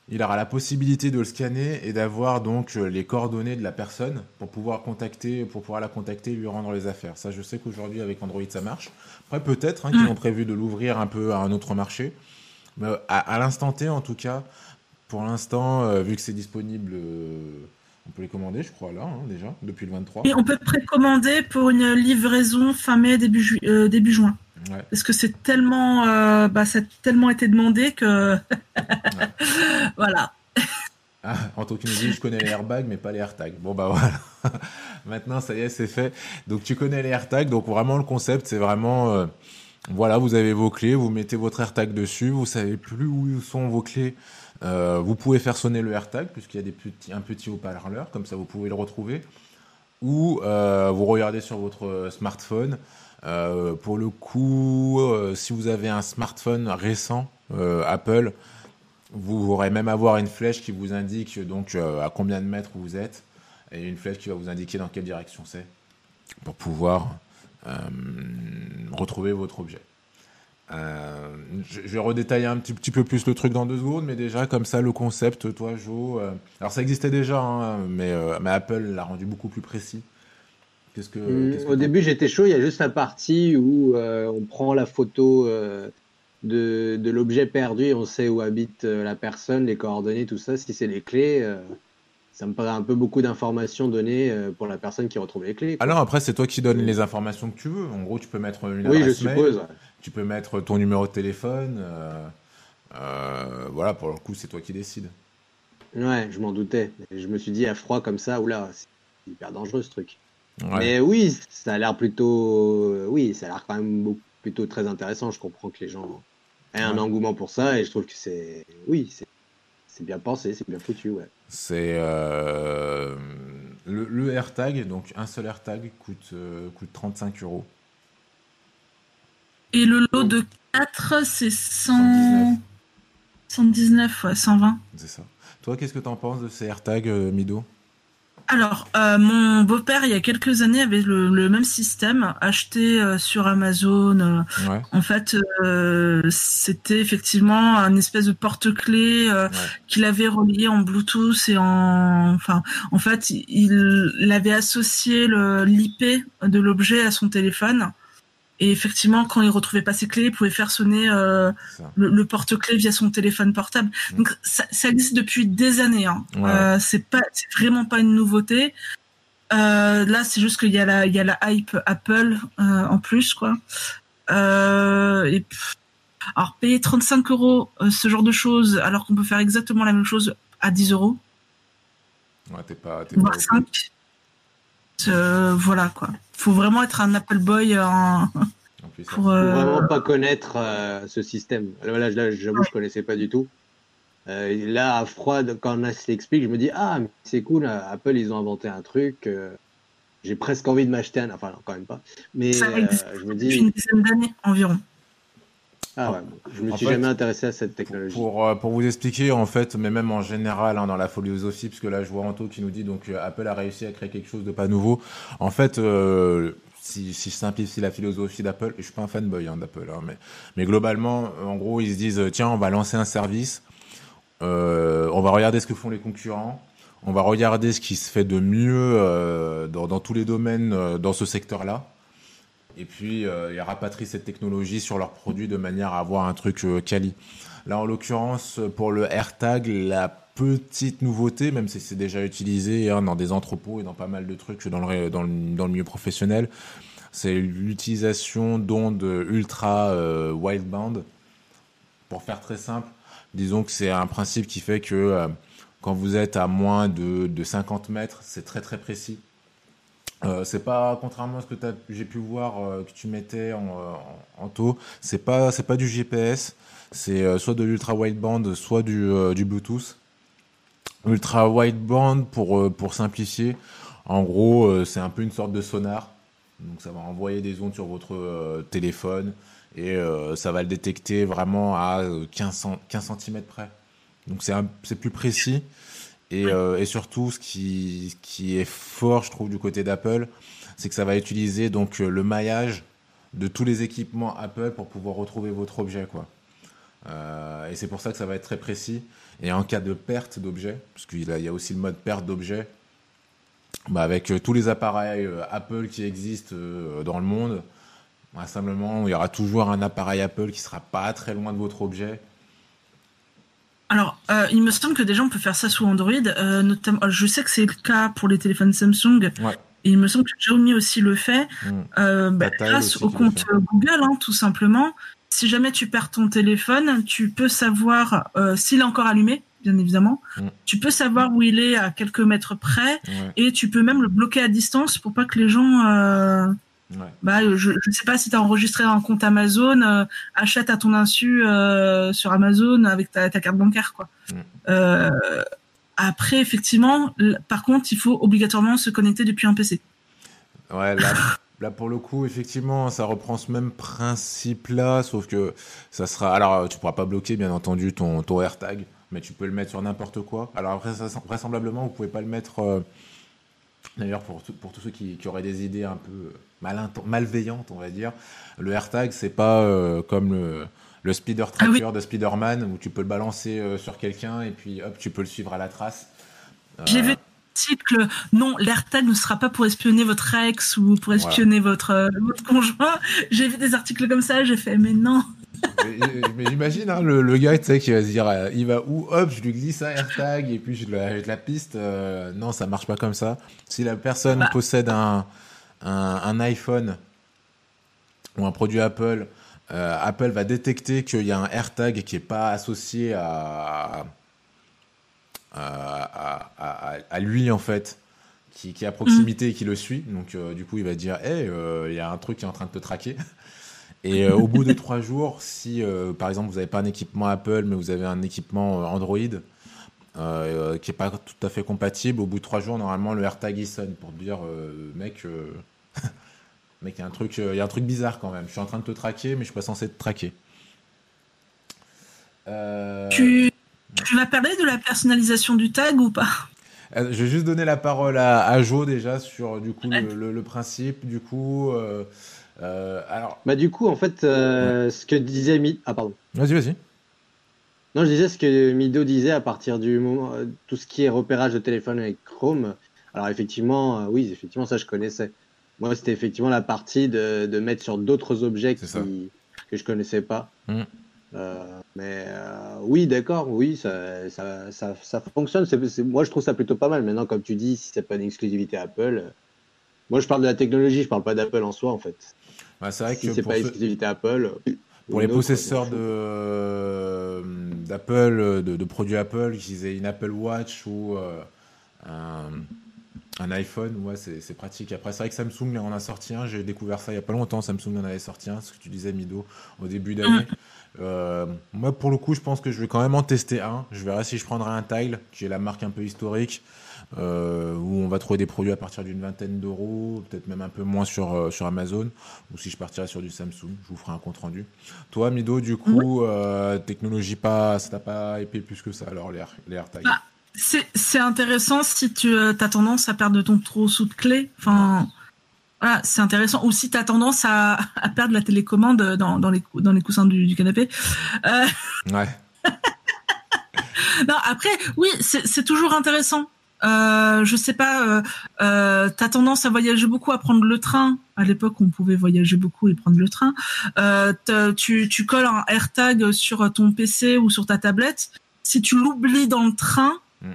Il aura la possibilité de le scanner et d'avoir donc les coordonnées de la personne pour pouvoir contacter, pour pouvoir la contacter et lui rendre les affaires. Ça, je sais qu'aujourd'hui, avec Android, ça marche. Après, peut-être hein, qu'ils ont prévu de l'ouvrir un peu à un autre marché. Mais à, à l'instant T, en tout cas, pour l'instant, euh, vu que c'est disponible, euh, on peut les commander, je crois, là, hein, déjà, depuis le vingt-trois. Et on peut précommander pour une livraison fin mai, début, ju- euh, début juin. Ouais. Parce que c'est tellement, euh, bah, ça a tellement été demandé que voilà. Ah, en tant qu'une vie, je connais les airbags, mais pas les AirTags. Bon bah voilà. Maintenant, ça y est, c'est fait. Donc tu connais les AirTags. Donc vraiment, le concept, c'est vraiment, euh, voilà, vous avez vos clés, vous mettez votre AirTag dessus, vous savez plus où sont vos clés. Euh, vous pouvez faire sonner le AirTag puisqu'il y a des petits, un petit haut-parleur, comme ça vous pouvez le retrouver. Ou euh, vous regardez sur votre smartphone. Euh, pour le coup, euh, si vous avez un smartphone récent euh, Apple, vous aurez même avoir une flèche qui vous indique donc euh, à combien de mètres vous êtes et une flèche qui va vous indiquer dans quelle direction c'est pour pouvoir euh, retrouver votre objet. Euh, je, je vais redétailler un petit, petit peu plus le truc dans deux secondes, mais déjà comme ça le concept, toi Jo, euh, alors ça existait déjà, hein, mais, euh, mais Apple l'a rendu beaucoup plus précis. Qu'est-ce que, mmh, qu'est-ce que au début, j'étais chaud. Il y a juste la partie où euh, on prend la photo euh, de, de l'objet perdu et on sait où habite euh, la personne, les coordonnées, tout ça. Si c'est les clés, euh, ça me paraît un peu beaucoup d'informations données euh, pour la personne qui retrouve les clés, quoi. Alors après, c'est toi qui donnes les informations que tu veux. En gros, tu peux mettre une oui, adresse mail, suppose, ouais. Tu peux mettre ton numéro de téléphone. Euh, euh, voilà, pour le coup, c'est toi qui décides. Ouais, je m'en doutais. Je me suis dit à froid comme ça, oula, c'est hyper dangereux ce truc. Ouais. Mais oui, ça a l'air plutôt, oui, ça a l'air quand même beaucoup, plutôt très intéressant. Je comprends que les gens aient un ouais. engouement pour ça, et je trouve que c'est, oui, c'est, c'est bien pensé, c'est bien foutu, ouais. C'est euh... le, le AirTag, donc un seul AirTag coûte euh, coûte trente-cinq euros. Et le lot de quatre, c'est cent... cent dix-neuf, ouais, cent vingt. C'est ça. Toi, qu'est-ce que t'en penses de ces AirTags, euh, Mido ? Alors, euh, mon beau-père, il y a quelques années, avait le, le même système, acheté euh, sur Amazon. Euh, ouais. En fait, euh, c'était effectivement un espèce de porte-clés euh, ouais. qu'il avait relié en Bluetooth et en... Enfin, en fait, il, il avait associé le, l'I P de l'objet à son téléphone. Et effectivement, quand il retrouvait pas ses clés, il pouvait faire sonner euh, le, le porte-clés via son téléphone portable. Mmh. Donc ça, ça existe depuis des années. Hein. Ouais. Euh, c'est pas, c'est vraiment pas une nouveauté. Euh, là, c'est juste qu'il y a la, il y a la hype Apple euh, en plus, quoi. Euh, et pff, alors payer trente-cinq euros euh, ce genre de choses, alors qu'on peut faire exactement la même chose à dix euros. Ouais, t'es pas, t'es voire pas cinq. Euh, voilà quoi. Faut vraiment être un Apple Boy hein, pour euh... vraiment pas connaître euh, ce système. Alors là, là, j'avoue, je connaissais pas du tout. Euh, là, à froid, quand on s'explique, je me dis ah mais c'est cool, Apple ils ont inventé un truc. Euh, j'ai presque envie de m'acheter un. Enfin, non, quand même pas. Mais ça euh, je me dis depuis une dizaine d'années environ. Ah ouais, je me suis en fait, jamais intéressé à cette technologie. Pour, pour, pour vous expliquer, en fait, mais même en général, hein, dans la philosophie, parce que là, je vois Anto qui nous dit donc Apple a réussi à créer quelque chose de pas nouveau. En fait, euh, si, si je simplifie la philosophie d'Apple, je suis pas un fanboy hein, d'Apple, hein, mais, mais globalement, en gros, ils se disent tiens, on va lancer un service, euh, on va regarder ce que font les concurrents, On va regarder ce qui se fait de mieux euh, dans, dans tous les domaines euh, dans ce secteur-là. Et puis, euh, ils rapatrient cette technologie sur leurs produits de manière à avoir un truc euh, quali. Là, en l'occurrence, pour le AirTag, la petite nouveauté, même si c'est déjà utilisé hein, dans des entrepôts et dans pas mal de trucs dans le, dans le, dans le milieu professionnel, c'est l'utilisation d'ondes ultra euh, wideband. Pour faire très simple, disons que c'est un principe qui fait que euh, quand vous êtes à moins de, de cinquante mètres, c'est très très précis. Euh, c'est pas, contrairement à ce que t'as, j'ai pu voir euh, que tu mettais en, en, en taux, c'est pas, c'est pas du G P S, c'est euh, soit de l'ultra wideband, soit du, euh, du Bluetooth. Ultra wideband, pour, euh, pour simplifier, en gros, euh, c'est un peu une sorte de sonar. Donc ça va envoyer des ondes sur votre euh, téléphone et euh, ça va le détecter vraiment à quinze centimètres près. Donc c'est, un, c'est plus précis. Et, euh, et surtout, ce qui, qui est fort, je trouve, du côté d'Apple, c'est que ça va utiliser donc le maillage de tous les équipements Apple pour pouvoir retrouver votre objet, quoi. Euh, et c'est pour ça que ça va être très précis. Et en cas de perte d'objet, parce qu'il y a aussi le mode perte d'objet, bah avec tous les appareils Apple qui existent dans le monde, simplement, il y aura toujours un appareil Apple qui sera pas très loin de votre objet. Alors, euh, il me semble que déjà on peut faire ça sous Android. Euh, notamment, je sais que c'est le cas pour les téléphones Samsung. Ouais. Et il me semble que Xiaomi aussi le fait. Mmh. Euh, bah, grâce au compte Google, hein, tout simplement. Si jamais tu perds ton téléphone, tu peux savoir euh, s'il est encore allumé, bien évidemment. Mmh. Tu peux savoir où il est à quelques mètres près. Ouais. Et tu peux même le bloquer à distance pour pas que les gens... Euh... Ouais. Bah, je ne sais pas si tu as enregistré un compte Amazon, euh, achète à ton insu euh, sur Amazon avec ta, ta carte bancaire, quoi. Mm. Euh, après, effectivement, l- par contre, il faut obligatoirement se connecter depuis un P C. Ouais, là, là pour le coup, effectivement, ça reprend ce même principe-là, sauf que ça sera. Alors, tu pourras pas bloquer, bien entendu, ton, ton AirTag, mais tu peux le mettre sur n'importe quoi. Alors, après, ça, vraisemblablement, vous pouvez pas le mettre. Euh... D'ailleurs, pour, tout, pour tous ceux qui, qui auraient des idées un peu mal, malveillantes, on va dire, le AirTag, c'est pas euh, comme le, le speeder tracker ah oui. de Spider-Man où tu peux le balancer euh, sur quelqu'un et puis hop, tu peux le suivre à la trace. Euh... J'ai vu l'article, non, l'AirTag ne sera pas pour espionner votre ex ou pour espionner voilà. votre, euh, votre conjoint. J'ai vu des articles comme ça, j'ai fait, mais non. mais, mais j'imagine hein, le, le gars, tu sais, qui va se dire, euh, il va où, hop, je lui glisse un AirTag et puis je lui ajoute la piste. Euh, non, ça marche pas comme ça. Si la personne bah. possède un, un, un iPhone ou un produit Apple, euh, Apple va détecter qu'il y a un AirTag qui est pas associé à à, à, à, à lui en fait, qui, qui est à proximité mmh. et qui le suit. Donc euh, du coup, il va dire, hé, hey, euh, il y a un truc qui est en train de te traquer. Et euh, au bout de trois jours, si euh, par exemple vous n'avez pas un équipement Apple, mais vous avez un équipement Android euh, qui n'est pas tout à fait compatible, au bout de trois jours, normalement le AirTag il sonne pour te dire euh, mec, euh, mec, il y a un truc, il y a un truc bizarre quand même. Je suis en train de te traquer, mais je suis pas censé te traquer. Euh... Tu, tu vas parler de la personnalisation du tag ou pas ? euh, Je vais juste donner la parole à, à Jo déjà sur du coup ouais. le, le, le principe du coup. Euh, Euh, alors... Bah du coup en fait euh, ouais. ce que disait Mido ah pardon vas-y vas-y non je disais ce que Mido disait à partir du moment euh, tout ce qui est repérage de téléphone avec Chrome. Alors effectivement euh, oui effectivement ça je connaissais, moi c'était effectivement la partie de, de mettre sur d'autres objets qui, que je connaissais pas mmh. euh, mais euh, oui d'accord oui ça, ça, ça, ça fonctionne, c'est, c'est, moi je trouve ça plutôt pas mal. Maintenant comme tu dis, si c'est pas une exclusivité Apple, euh, moi je parle de la technologie, je parle pas d'Apple en soi en fait. Bah, c'est vrai que si c'est pas exclusivité ce... Apple. Pour les autre, possesseurs de, euh, d'Apple, de, de produits Apple, qu'ils aient une Apple Watch ou euh, un, un iPhone, ouais, c'est, c'est pratique. Après, c'est vrai que Samsung en a sorti un, j'ai découvert ça il n'y a pas longtemps. Samsung en avait sorti un, ce que tu disais, Mido, au début d'année. Euh, moi, pour le coup, je pense que je vais quand même en tester un. Je verrai si je prendrai un Tile, qui est la marque un peu historique. Euh, où on va trouver des produits à partir d'une vingtaine d'euros, peut-être même un peu moins sur, euh, sur Amazon, ou si je partirais sur du Samsung, je vous ferai un compte rendu. Toi, Mido, du coup, oui. euh, technologie, pas, ça t'a pas épais plus que ça, alors les, les AirTags bah, c'est, c'est intéressant si tu euh, as tendance à perdre ton trou sous de clé, enfin, voilà, c'est intéressant, ou si tu as tendance à, à perdre la télécommande dans, dans, les, dans les coussins du, du canapé. Euh... Ouais. Non, après, oui, c'est, c'est toujours intéressant. Euh, je sais pas, euh, euh, t'as tendance à voyager beaucoup, à prendre le train. À l'époque, on pouvait voyager beaucoup et prendre le train. Euh, tu, tu colles un AirTag sur ton P C ou sur ta tablette. Si tu l'oublies dans le train, mmh.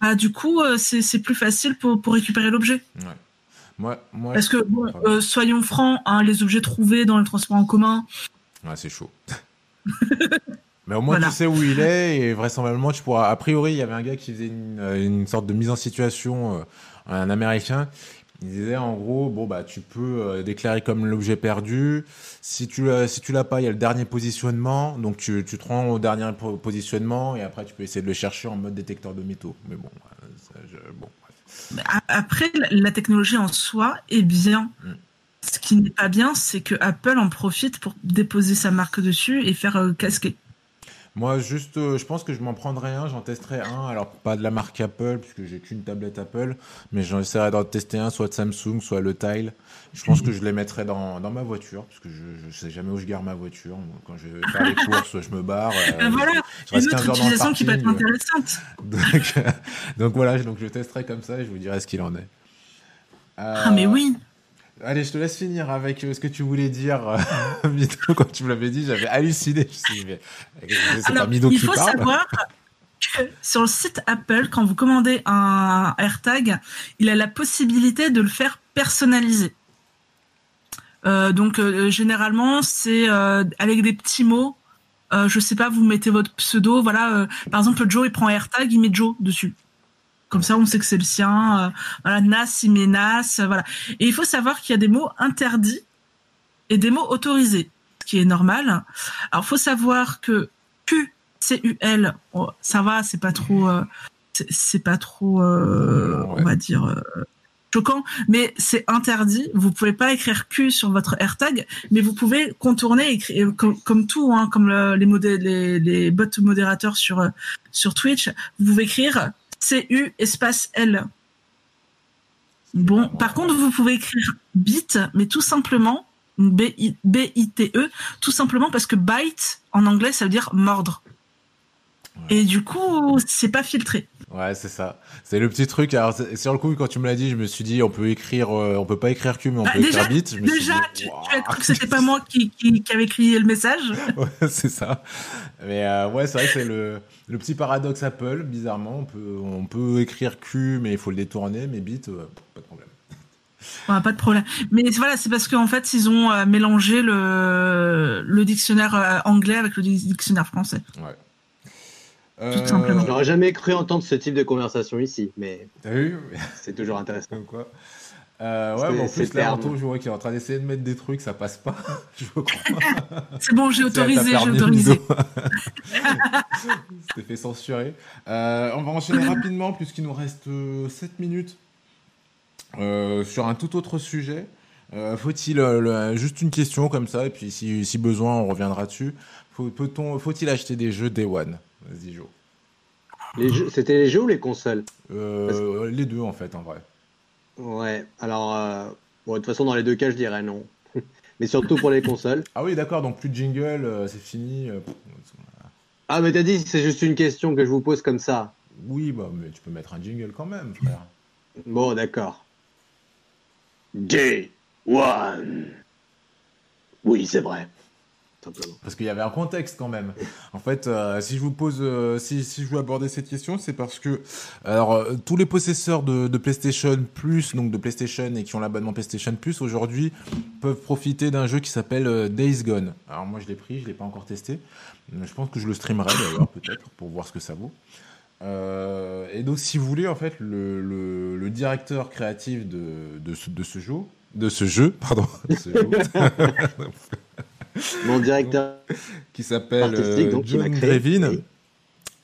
bah, du coup, c'est, c'est plus facile pour, pour récupérer l'objet. Ouais. Moi, moi, Parce que, bon, euh, soyons francs, hein, les objets trouvés dans le transport en commun... Ouais, c'est chaud. Mais au moins, voilà. Tu sais où il est et vraisemblablement, tu pourras... A priori, il y avait un gars qui faisait une, une sorte de mise en situation, euh, un Américain. Il disait, en gros, bon, bah, tu peux euh, déclarer comme l'objet perdu. Si tu l'as, si tu l'as pas, il y a le dernier positionnement. Donc, tu, tu te rends au dernier po- positionnement et après, tu peux essayer de le chercher en mode détecteur de métaux. Mais bon, euh, ça, je, bon. Ouais. Après, la technologie en soi est bien. Mmh. Ce qui n'est pas bien, c'est que Apple en profite pour déposer sa marque dessus et faire euh, casquer. Moi, juste, euh, je pense que je m'en prendrai un, j'en testerai un. Alors, pas de la marque Apple, puisque j'ai qu'une tablette Apple, mais j'en essaierai d'en tester un, soit de Samsung, soit le Tile. Je pense que je les mettrai dans, dans ma voiture, parce que je ne sais jamais où je garde ma voiture. Quand je vais faire les courses, je me barre. Euh, voilà, une autre utilisation qui peut être intéressante. Donc, euh, donc voilà, donc je testerai comme ça et je vous dirai ce qu'il en est. Euh, ah, mais oui! Allez, je te laisse finir avec ce que tu voulais dire, Mido. Quand tu me l'avais dit, j'avais halluciné. C'est Alors, pas Mido qui parle. Il faut savoir que sur le site Apple, quand vous commandez un AirTag, il a la possibilité de le faire personnaliser. Euh, donc, euh, généralement, c'est euh, avec des petits mots. Euh, je sais pas, vous mettez votre pseudo. Voilà. Euh, par exemple, Joe, il prend AirTag, il met Joe dessus. Comme ça, on sait que c'est le sien. Euh, voilà, Nas, il met Nas. Euh, voilà. Et il faut savoir qu'il y a des mots interdits et des mots autorisés, ce qui est normal. Alors, faut savoir que Q, C U L, oh, ça va, c'est pas trop, euh, c'est, c'est pas trop, euh, ouais. on va dire, euh, choquant, mais c'est interdit. Vous pouvez pas écrire Q sur votre AirTag, mais vous pouvez contourner, écrire, comme, comme tout, hein, comme le, les, modé- les, les bots modérateurs sur, euh, sur Twitch, vous pouvez écrire C U espace L. Bon, ah, bon, par contre, vous pouvez écrire bit, mais tout simplement, B I T E, tout simplement parce que bite, en anglais, ça veut dire mordre. Ouais. Et du coup, c'est pas filtré. Ouais, c'est ça. C'est le petit truc. Alors, sur le coup, quand tu me l'as dit, je me suis dit, on peut écrire, euh, on peut pas écrire Q, mais on bah, peut déjà, écrire bit. Je me déjà, suis dit, wow. tu, tu as cru que c'était pas moi qui, qui, qui avait crié le message. Ouais, c'est ça. Mais euh, ouais, c'est vrai que c'est le, le petit paradoxe Apple, bizarrement. On peut, on peut écrire Q, mais il faut le détourner, mais bit, euh, pas de problème. Ouais, pas de problème. Mais voilà, c'est parce qu'en fait, ils ont euh, mélangé le, le dictionnaire anglais avec le dictionnaire français. Ouais. Tout simplement. Euh... J'aurais jamais cru entendre ce type de conversation ici, mais t'as vu c'est toujours intéressant. Comme quoi. Euh, ouais, mais en plus, là, Anto, je vois qu'il est en train d'essayer de mettre des trucs, ça passe pas. Je c'est bon, j'ai autorisé, j'ai autorisé. C'était fait censurer. Euh, on va enchaîner rapidement, puisqu'il nous reste euh, sept minutes euh, sur un tout autre sujet. Euh, faut-il euh, le, juste une question comme ça, et puis si, si besoin, on reviendra dessus. Faut, peut-on, faut-il acheter des jeux Day One? Vas-y, Jo. Les jeux, c'était les jeux ou les consoles euh, que... Les deux, en fait, en vrai. Ouais, alors, euh, bon, de toute façon, dans les deux cas, je dirais non. Mais surtout pour les consoles. Ah oui, d'accord, donc plus de jingle, euh, c'est fini. Euh... Ah, mais t'as dit que c'est juste une question que je vous pose comme ça. Oui, bah, mais tu peux mettre un jingle quand même, frère. Bon, d'accord. Day One. Oui, c'est vrai. Parce qu'il y avait un contexte quand même. En fait, euh, si je vous pose, euh, si, si je veux aborder cette question, c'est parce que alors euh, tous les possesseurs de, de PlayStation Plus, donc de PlayStation et qui ont l'abonnement PlayStation Plus aujourd'hui, peuvent profiter d'un jeu qui s'appelle euh, Days Gone. Alors moi, je l'ai pris, je l'ai pas encore testé. Je pense que je le streamerai d'ailleurs peut-être pour voir ce que ça vaut. Euh, et donc, si vous voulez, en fait, le, le, le directeur créatif de, de, ce, de ce jeu, de ce jeu, pardon. De ce jeu, mon directeur qui s'appelle euh, donc, John Grevin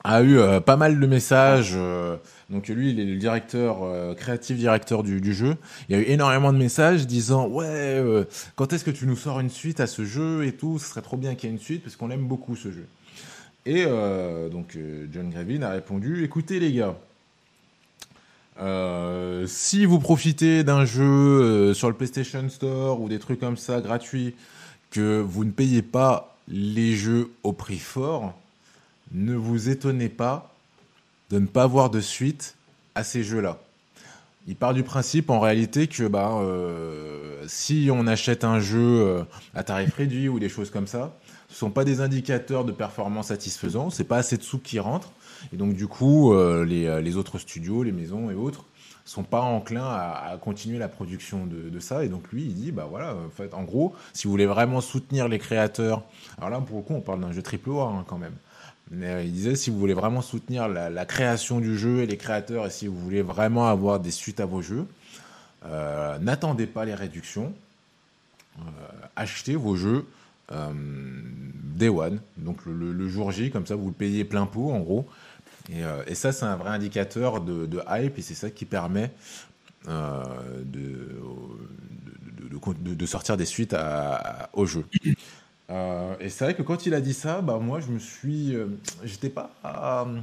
a eu euh, pas mal de messages. Euh, donc lui, il est le directeur euh, créatif, directeur du, du jeu. Il y a eu énormément de messages disant ouais, euh, quand est-ce que tu nous sors une suite à ce jeu et tout. Ce serait trop bien qu'il y ait une suite parce qu'on aime beaucoup ce jeu. Et euh, donc euh, John Grevin a répondu écoutez les gars. Euh, si vous profitez d'un jeu euh, sur le PlayStation Store ou des trucs comme ça gratuits, que vous ne payez pas les jeux au prix fort, ne vous étonnez pas de ne pas avoir de suite à ces jeux-là. Il part du principe, en réalité, que bah, euh, si on achète un jeu à tarif réduit ou des choses comme ça, ce ne sont pas des indicateurs de performance satisfaisants, ce n'est pas assez de sous qui rentrent. Et donc, du coup, euh, les, les autres studios, les maisons et autres, ne sont pas enclins à, à continuer la production de, de ça. Et donc, lui, il dit, bah voilà, en, fait, en gros, si vous voulez vraiment soutenir les créateurs... Alors là, pour le coup, on parle d'un jeu triple A hein, quand même. Mais il disait, si vous voulez vraiment soutenir la, la création du jeu et les créateurs, et si vous voulez vraiment avoir des suites à vos jeux, euh, n'attendez pas les réductions, euh, achetez vos jeux euh, Day One, donc le, le, le jour J, comme ça vous le payez plein pot en gros, et, euh, et ça c'est un vrai indicateur de, de hype, et c'est ça qui permet euh, de, de, de, de, de sortir des suites à, à, aux jeux. Euh, et c'est vrai que quand il a dit ça, bah moi je me suis, euh, j'étais pas, euh,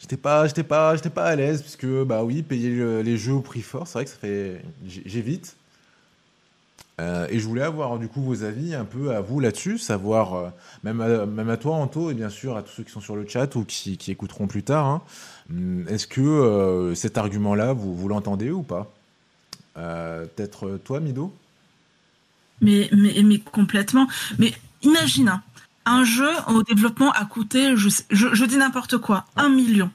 j'étais pas, j'étais pas, j'étais pas à l'aise parce que bah oui, payer le, les jeux au prix fort, c'est vrai que ça fait, j'évite. Euh, et je voulais avoir du coup vos avis un peu à vous là-dessus, savoir euh, même à, même à toi Anto et bien sûr à tous ceux qui sont sur le chat ou qui, qui écouteront plus tard. Hein, est-ce que euh, cet argument-là vous vous l'entendez ou pas? euh, Peut-être toi Mido. Mais, mais, mais complètement. Mais imagine, hein, un jeu au développement a coûté, je, je, je dis n'importe quoi, un million.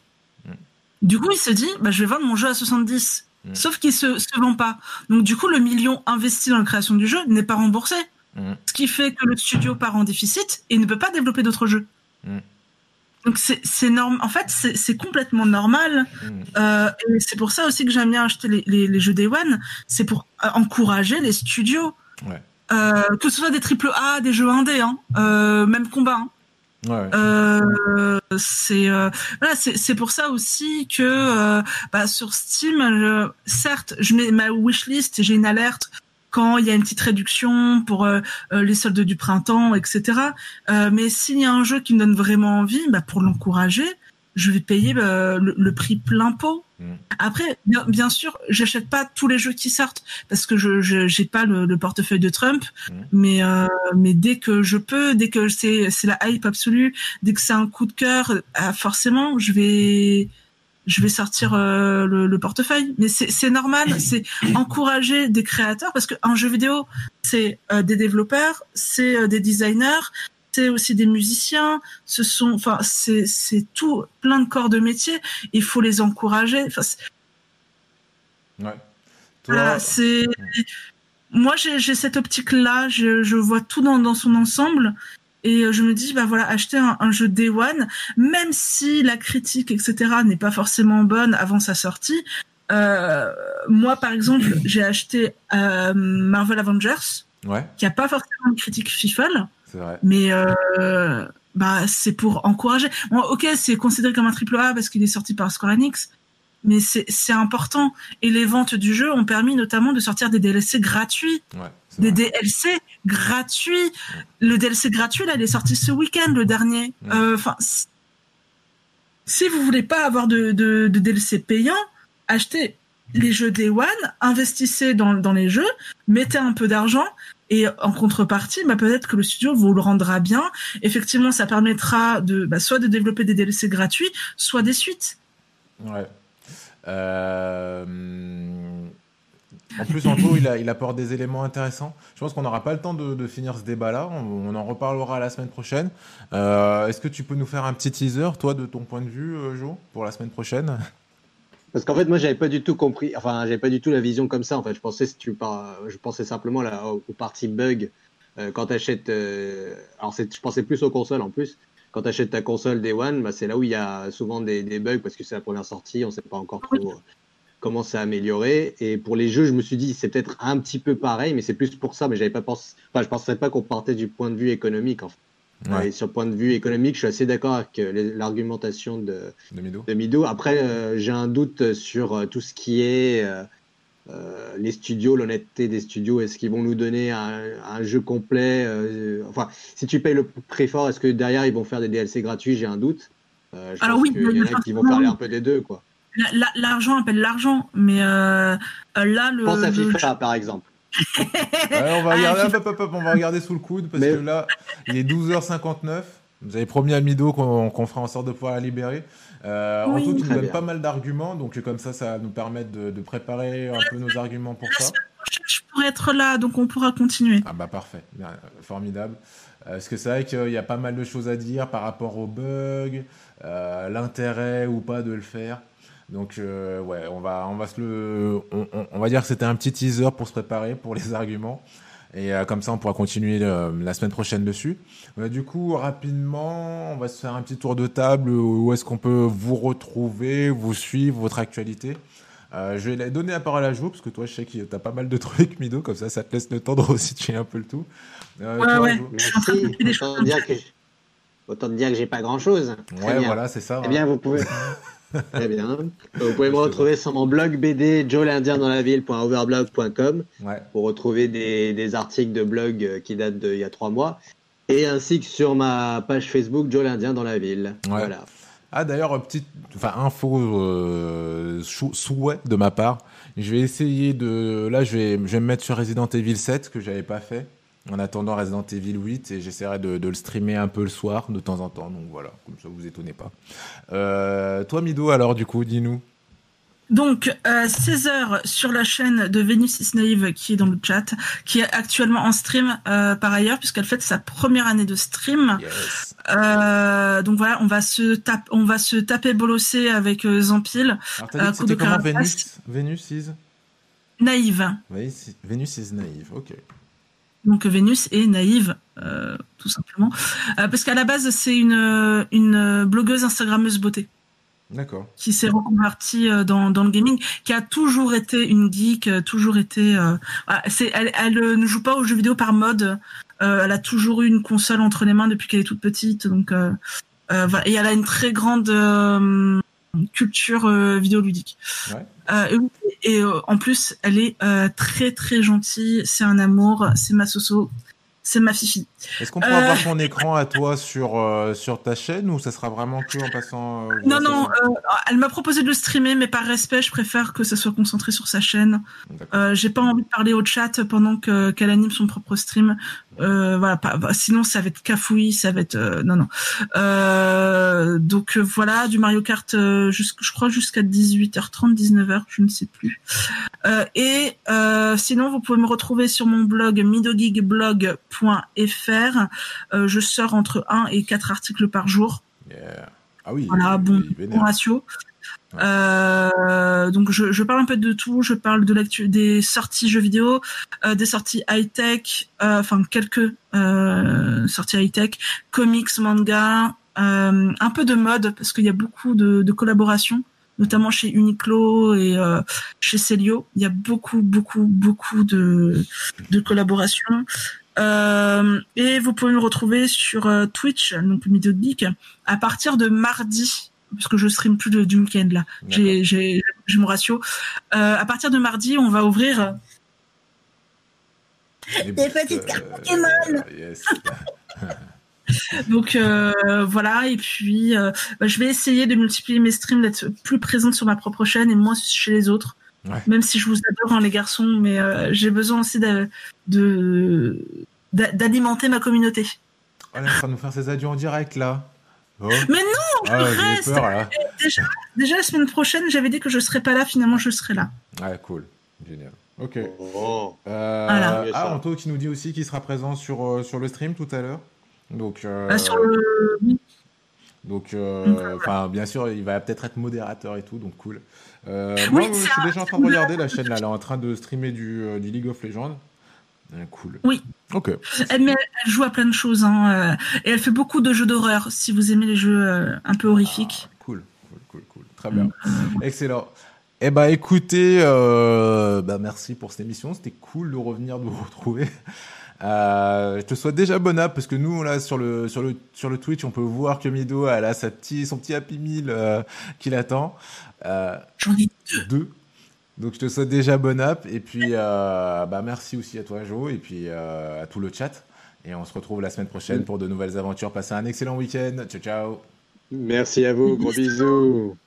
Du coup, il se dit, bah, je vais vendre mon jeu à soixante-dix. Mm. Sauf qu'il ne se, se vend pas. Donc, du coup, le million investi dans la création du jeu n'est pas remboursé. Mm. Ce qui fait que le studio part en déficit et ne peut pas développer d'autres jeux. Mm. Donc, c'est, c'est norm... en fait, c'est, c'est complètement normal. Mm. Euh, et c'est pour ça aussi que j'aime bien acheter les, les, les jeux Day One. C'est pour euh, encourager les studios. Ouais. Euh, que ce soit des triple A, des jeux indés, hein, euh, même combat. Hein. Ouais. Euh, c'est, euh, voilà, c'est, c'est pour ça aussi que euh, bah, sur Steam, je, certes, je mets ma wishlist et j'ai une alerte quand il y a une petite réduction pour euh, les soldes du printemps, et cetera. Euh, mais s'il y a un jeu qui me donne vraiment envie, bah, pour l'encourager, je vais payer bah, le, le prix plein pot. Après, bien, bien sûr, j'achète pas tous les jeux qui sortent parce que je, je j'ai pas le, le portefeuille de Trump. Mmh. Mais euh, mais dès que je peux, dès que c'est c'est la hype absolue, dès que c'est un coup de cœur, ah, forcément, je vais je vais sortir euh, le, le portefeuille. Mais c'est c'est normal, c'est encourager des créateurs parce que un jeu vidéo, c'est euh, des développeurs, c'est euh, des designers, c'est aussi des musiciens, ce sont, enfin, c'est, c'est tout, plein de corps de métier. Il faut les encourager. Enfin, c'est... Ouais. Toi... Euh, c'est... Moi, j'ai, j'ai cette optique-là. Je, je vois tout dans, dans son ensemble. Et je me dis, bah voilà, acheter un, un jeu Day One, même si la critique, et cetera, n'est pas forcément bonne avant sa sortie. Euh, moi, par exemple, j'ai acheté euh, Marvel Avengers, ouais. Qui n'a pas forcément une critique fifole. C'est vrai. Mais euh, bah, c'est pour encourager. Bon, ok, c'est considéré comme un triple A parce qu'il est sorti par Square Enix, mais c'est, c'est important. Et les ventes du jeu ont permis notamment de sortir des D L C gratuits, ouais, des vrai. D L C gratuits. Ouais. Le D L C gratuit, là, il est sorti ce week-end, le dernier. Ouais. Euh, si vous voulez pas avoir de, de, de D L C payant, achetez les jeux Day One, investissez dans, dans les jeux, mettez un peu d'argent. Et en contrepartie, bah peut-être que le studio vous le rendra bien. Effectivement, ça permettra de, bah, soit de développer des D L C gratuits, soit des suites. Ouais. Euh... En plus, Anto, il, il apporte des éléments intéressants. Je pense qu'on n'aura pas le temps de, de finir ce débat-là. On, on en reparlera la semaine prochaine. Euh, est-ce que tu peux nous faire un petit teaser, toi, de ton point de vue, euh, Jo, pour la semaine prochaine ? Parce qu'en fait, moi, j'avais pas du tout compris. Enfin, j'avais pas du tout la vision comme ça. En fait, je pensais, si tu par... je pensais simplement là, aux parties bug euh, quand t'achètes. Euh... Alors, c'est... je pensais plus aux consoles en plus. Quand t'achètes ta console Day One, bah, c'est là où il y a souvent des... des bugs parce que c'est la première sortie. On sait pas encore trop comment ça améliorer. Et pour les jeux, je me suis dit, c'est peut-être un petit peu pareil, mais c'est plus pour ça. Mais j'avais pas pensé. Enfin, je pensais pas qu'on partait du point de vue économique. En fait. Ouais. Et sur le point de vue économique, je suis assez d'accord avec l'argumentation de, de, Mido. de Mido. Après, euh, j'ai un doute sur euh, tout ce qui est euh, euh, les studios, l'honnêteté des studios. Est-ce qu'ils vont nous donner un, un jeu complet euh, Enfin, si tu payes le prix fort, est-ce que derrière, ils vont faire des D L C gratuits? J'ai un doute. Euh, je Alors pense oui, qu'il y en a qui vont parler un peu des deux. Quoi. La, la, l'argent appelle l'argent, mais euh, là... le. Pense à FIFA, le... par exemple. Ouais, on, va regarder, hop, hop, hop, on va regarder sous le coude parce mais... que là il est douze heures cinquante-neuf. Vous avez promis à Mido qu'on, qu'on fera en sorte de pouvoir la libérer. Euh, oui, en tout, tu nous donnes pas mal d'arguments, donc comme ça, ça va nous permettre de, de préparer un peu nos arguments pour ça. Je pourrais être là, donc on pourra continuer. Ah bah parfait, formidable. Parce que c'est vrai qu'il y a pas mal de choses à dire par rapport aux bugs, euh, l'intérêt ou pas de le faire. Donc euh, ouais, on va, on va se le, on, on, on va dire que c'était un petit teaser pour se préparer pour les arguments. Et euh, comme ça, on pourra continuer euh, la semaine prochaine dessus. Euh, du coup, rapidement, on va se faire un petit tour de table où est-ce qu'on peut vous retrouver, vous suivre, votre actualité. Euh, je vais donner la parole à Jou, parce que toi, je sais que tu as pas mal de trucs, Mido, comme ça, ça te laisse le temps de resituer un peu le tout. Euh, ouais, toi, ouais. Merci. Autant dire que autant dire que j'ai pas grand-chose. Ouais, bien. Voilà, c'est ça. Eh hein. bien, vous pouvez... Très bien. Vous pouvez me retrouver sur mon blog B D joe l'indien dans la ville point overblog point com ouais. pour retrouver des, des articles de blog qui datent d'il y a trois mois et ainsi que sur ma page Facebook Joe l'Indien dans la ville. Ouais. Voilà. Ah d'ailleurs, petite enfin, info euh, sou- souhait de ma part. Je vais essayer de... Là, je vais, je vais me mettre sur Resident Evil sept que je n'avais pas fait en attendant Resident Evil huit et j'essaierai de, de le streamer un peu le soir de temps en temps, donc voilà, comme ça vous étonnez pas. Euh, toi Mido alors du coup, dis-nous. Donc, euh, seize heures sur la chaîne de Venus is naive qui est dans le chat, qui est actuellement en stream euh, par ailleurs, puisqu'elle fête sa première année de stream. Yes. Euh, donc voilà, on va se taper, on va se taper bolosser avec euh, Zanpil. Alors t'as dit euh, que c'était comment Venus, Venus is naive. Oui, Venus is naive, ok. Donc Vénus est naïve, euh, tout simplement. Euh, parce qu'à la base, c'est une, une blogueuse Instagrammeuse beauté. D'accord. Qui s'est reconvertie dans, dans le gaming, qui a toujours été une geek, toujours été... Euh, c'est, elle, elle ne joue pas aux jeux vidéo par mode. Euh, elle a toujours eu une console entre les mains depuis qu'elle est toute petite. Donc, euh, euh, voilà. Et elle a une très grande euh, culture euh, vidéoludique. Ouais. Euh, et et euh, en plus, elle est euh, très très gentille. C'est un amour. C'est ma soso. C'est ma fifi. Est-ce qu'on pourra euh... voir ton écran à toi sur euh, sur ta chaîne ou ça sera vraiment que en passant euh, Non non. Euh, elle m'a proposé de le streamer, mais par respect, je préfère que ça soit concentré sur sa chaîne. Euh, j'ai pas envie de parler au chat pendant que, qu'elle anime son propre stream. Euh, voilà. Pas, bah, sinon, ça va être cafouille, ça va être euh, non non. Euh, donc euh, voilà, du Mario Kart, euh, je crois jusqu'à dix-huit heures trente, dix-neuf heures, je ne sais plus. Euh, et euh, sinon, vous pouvez me retrouver sur mon blog mido geek blog point fr. Euh, je sors entre un et quatre articles par jour. Yeah. Ah oui. Voilà, bon, bon ratio. Ouais. Euh, donc je, je parle un peu de tout. Je parle de l'actu, des sorties jeux vidéo, euh, des sorties high-tech, euh, enfin quelques euh, sorties high-tech, comics, manga, euh, un peu de mode parce qu'il y a beaucoup de, de collaborations, notamment chez Uniqlo et euh, chez Célio. Il y a beaucoup, beaucoup, beaucoup de, de collaborations. Euh, et vous pouvez me retrouver sur euh, Twitch, donc Mido Geek, à partir de mardi, parce que je stream plus de, du week-end là. J'ai, j'ai, j'ai mon ratio. Euh, à partir de mardi, on va ouvrir des petites cartes Pokémon. Yes. Donc euh, voilà, et puis euh, bah, je vais essayer de multiplier mes streams, d'être plus présente sur ma propre chaîne et moins chez les autres. Ouais. Même si je vous adore hein, les garçons, mais euh, j'ai besoin aussi de, de, d'alimenter ma communauté. Oh là, ça va nous faire ses adieux en direct là. Oh. Mais non, je ah, reste. Peur, là. Déjà, déjà la semaine prochaine, j'avais dit que je serais pas là. Finalement, je serai là. Ah cool, génial. Ok. Oh. Euh, voilà. Ah, Anto qui nous dit aussi qu'il sera présent sur euh, sur le stream tout à l'heure. Donc. Euh... Ah, sur le. Donc, euh, enfin, bien sûr, il va peut-être être modérateur et tout, donc cool. Euh, oui, moi, je suis déjà un... en train de regarder la chaîne là, elle est en train de streamer du, euh, du League of Legends. Euh, cool. Oui. Ok. Elle, mais elle joue à plein de choses, hein, euh, et elle fait beaucoup de jeux d'horreur. Si vous aimez les jeux euh, un peu horrifiques. Ah, cool, cool, cool, cool. Très bien. Excellent. Eh ben, écoutez, euh, bah, merci pour cette émission. C'était cool de revenir, de vous retrouver. Euh, je te souhaite déjà bon app parce que nous là sur le sur le sur le Twitch on peut voir que Mido elle a sa petit son petit Happy Meal euh, qui l'attend. Euh, J'en ai deux. deux. Donc je te souhaite déjà bon app et puis euh, bah merci aussi à toi Jo et puis euh, à tout le chat et on se retrouve la semaine prochaine oui. pour de nouvelles aventures. Passez un excellent week-end. Ciao ciao. Merci à vous. Gros bisous.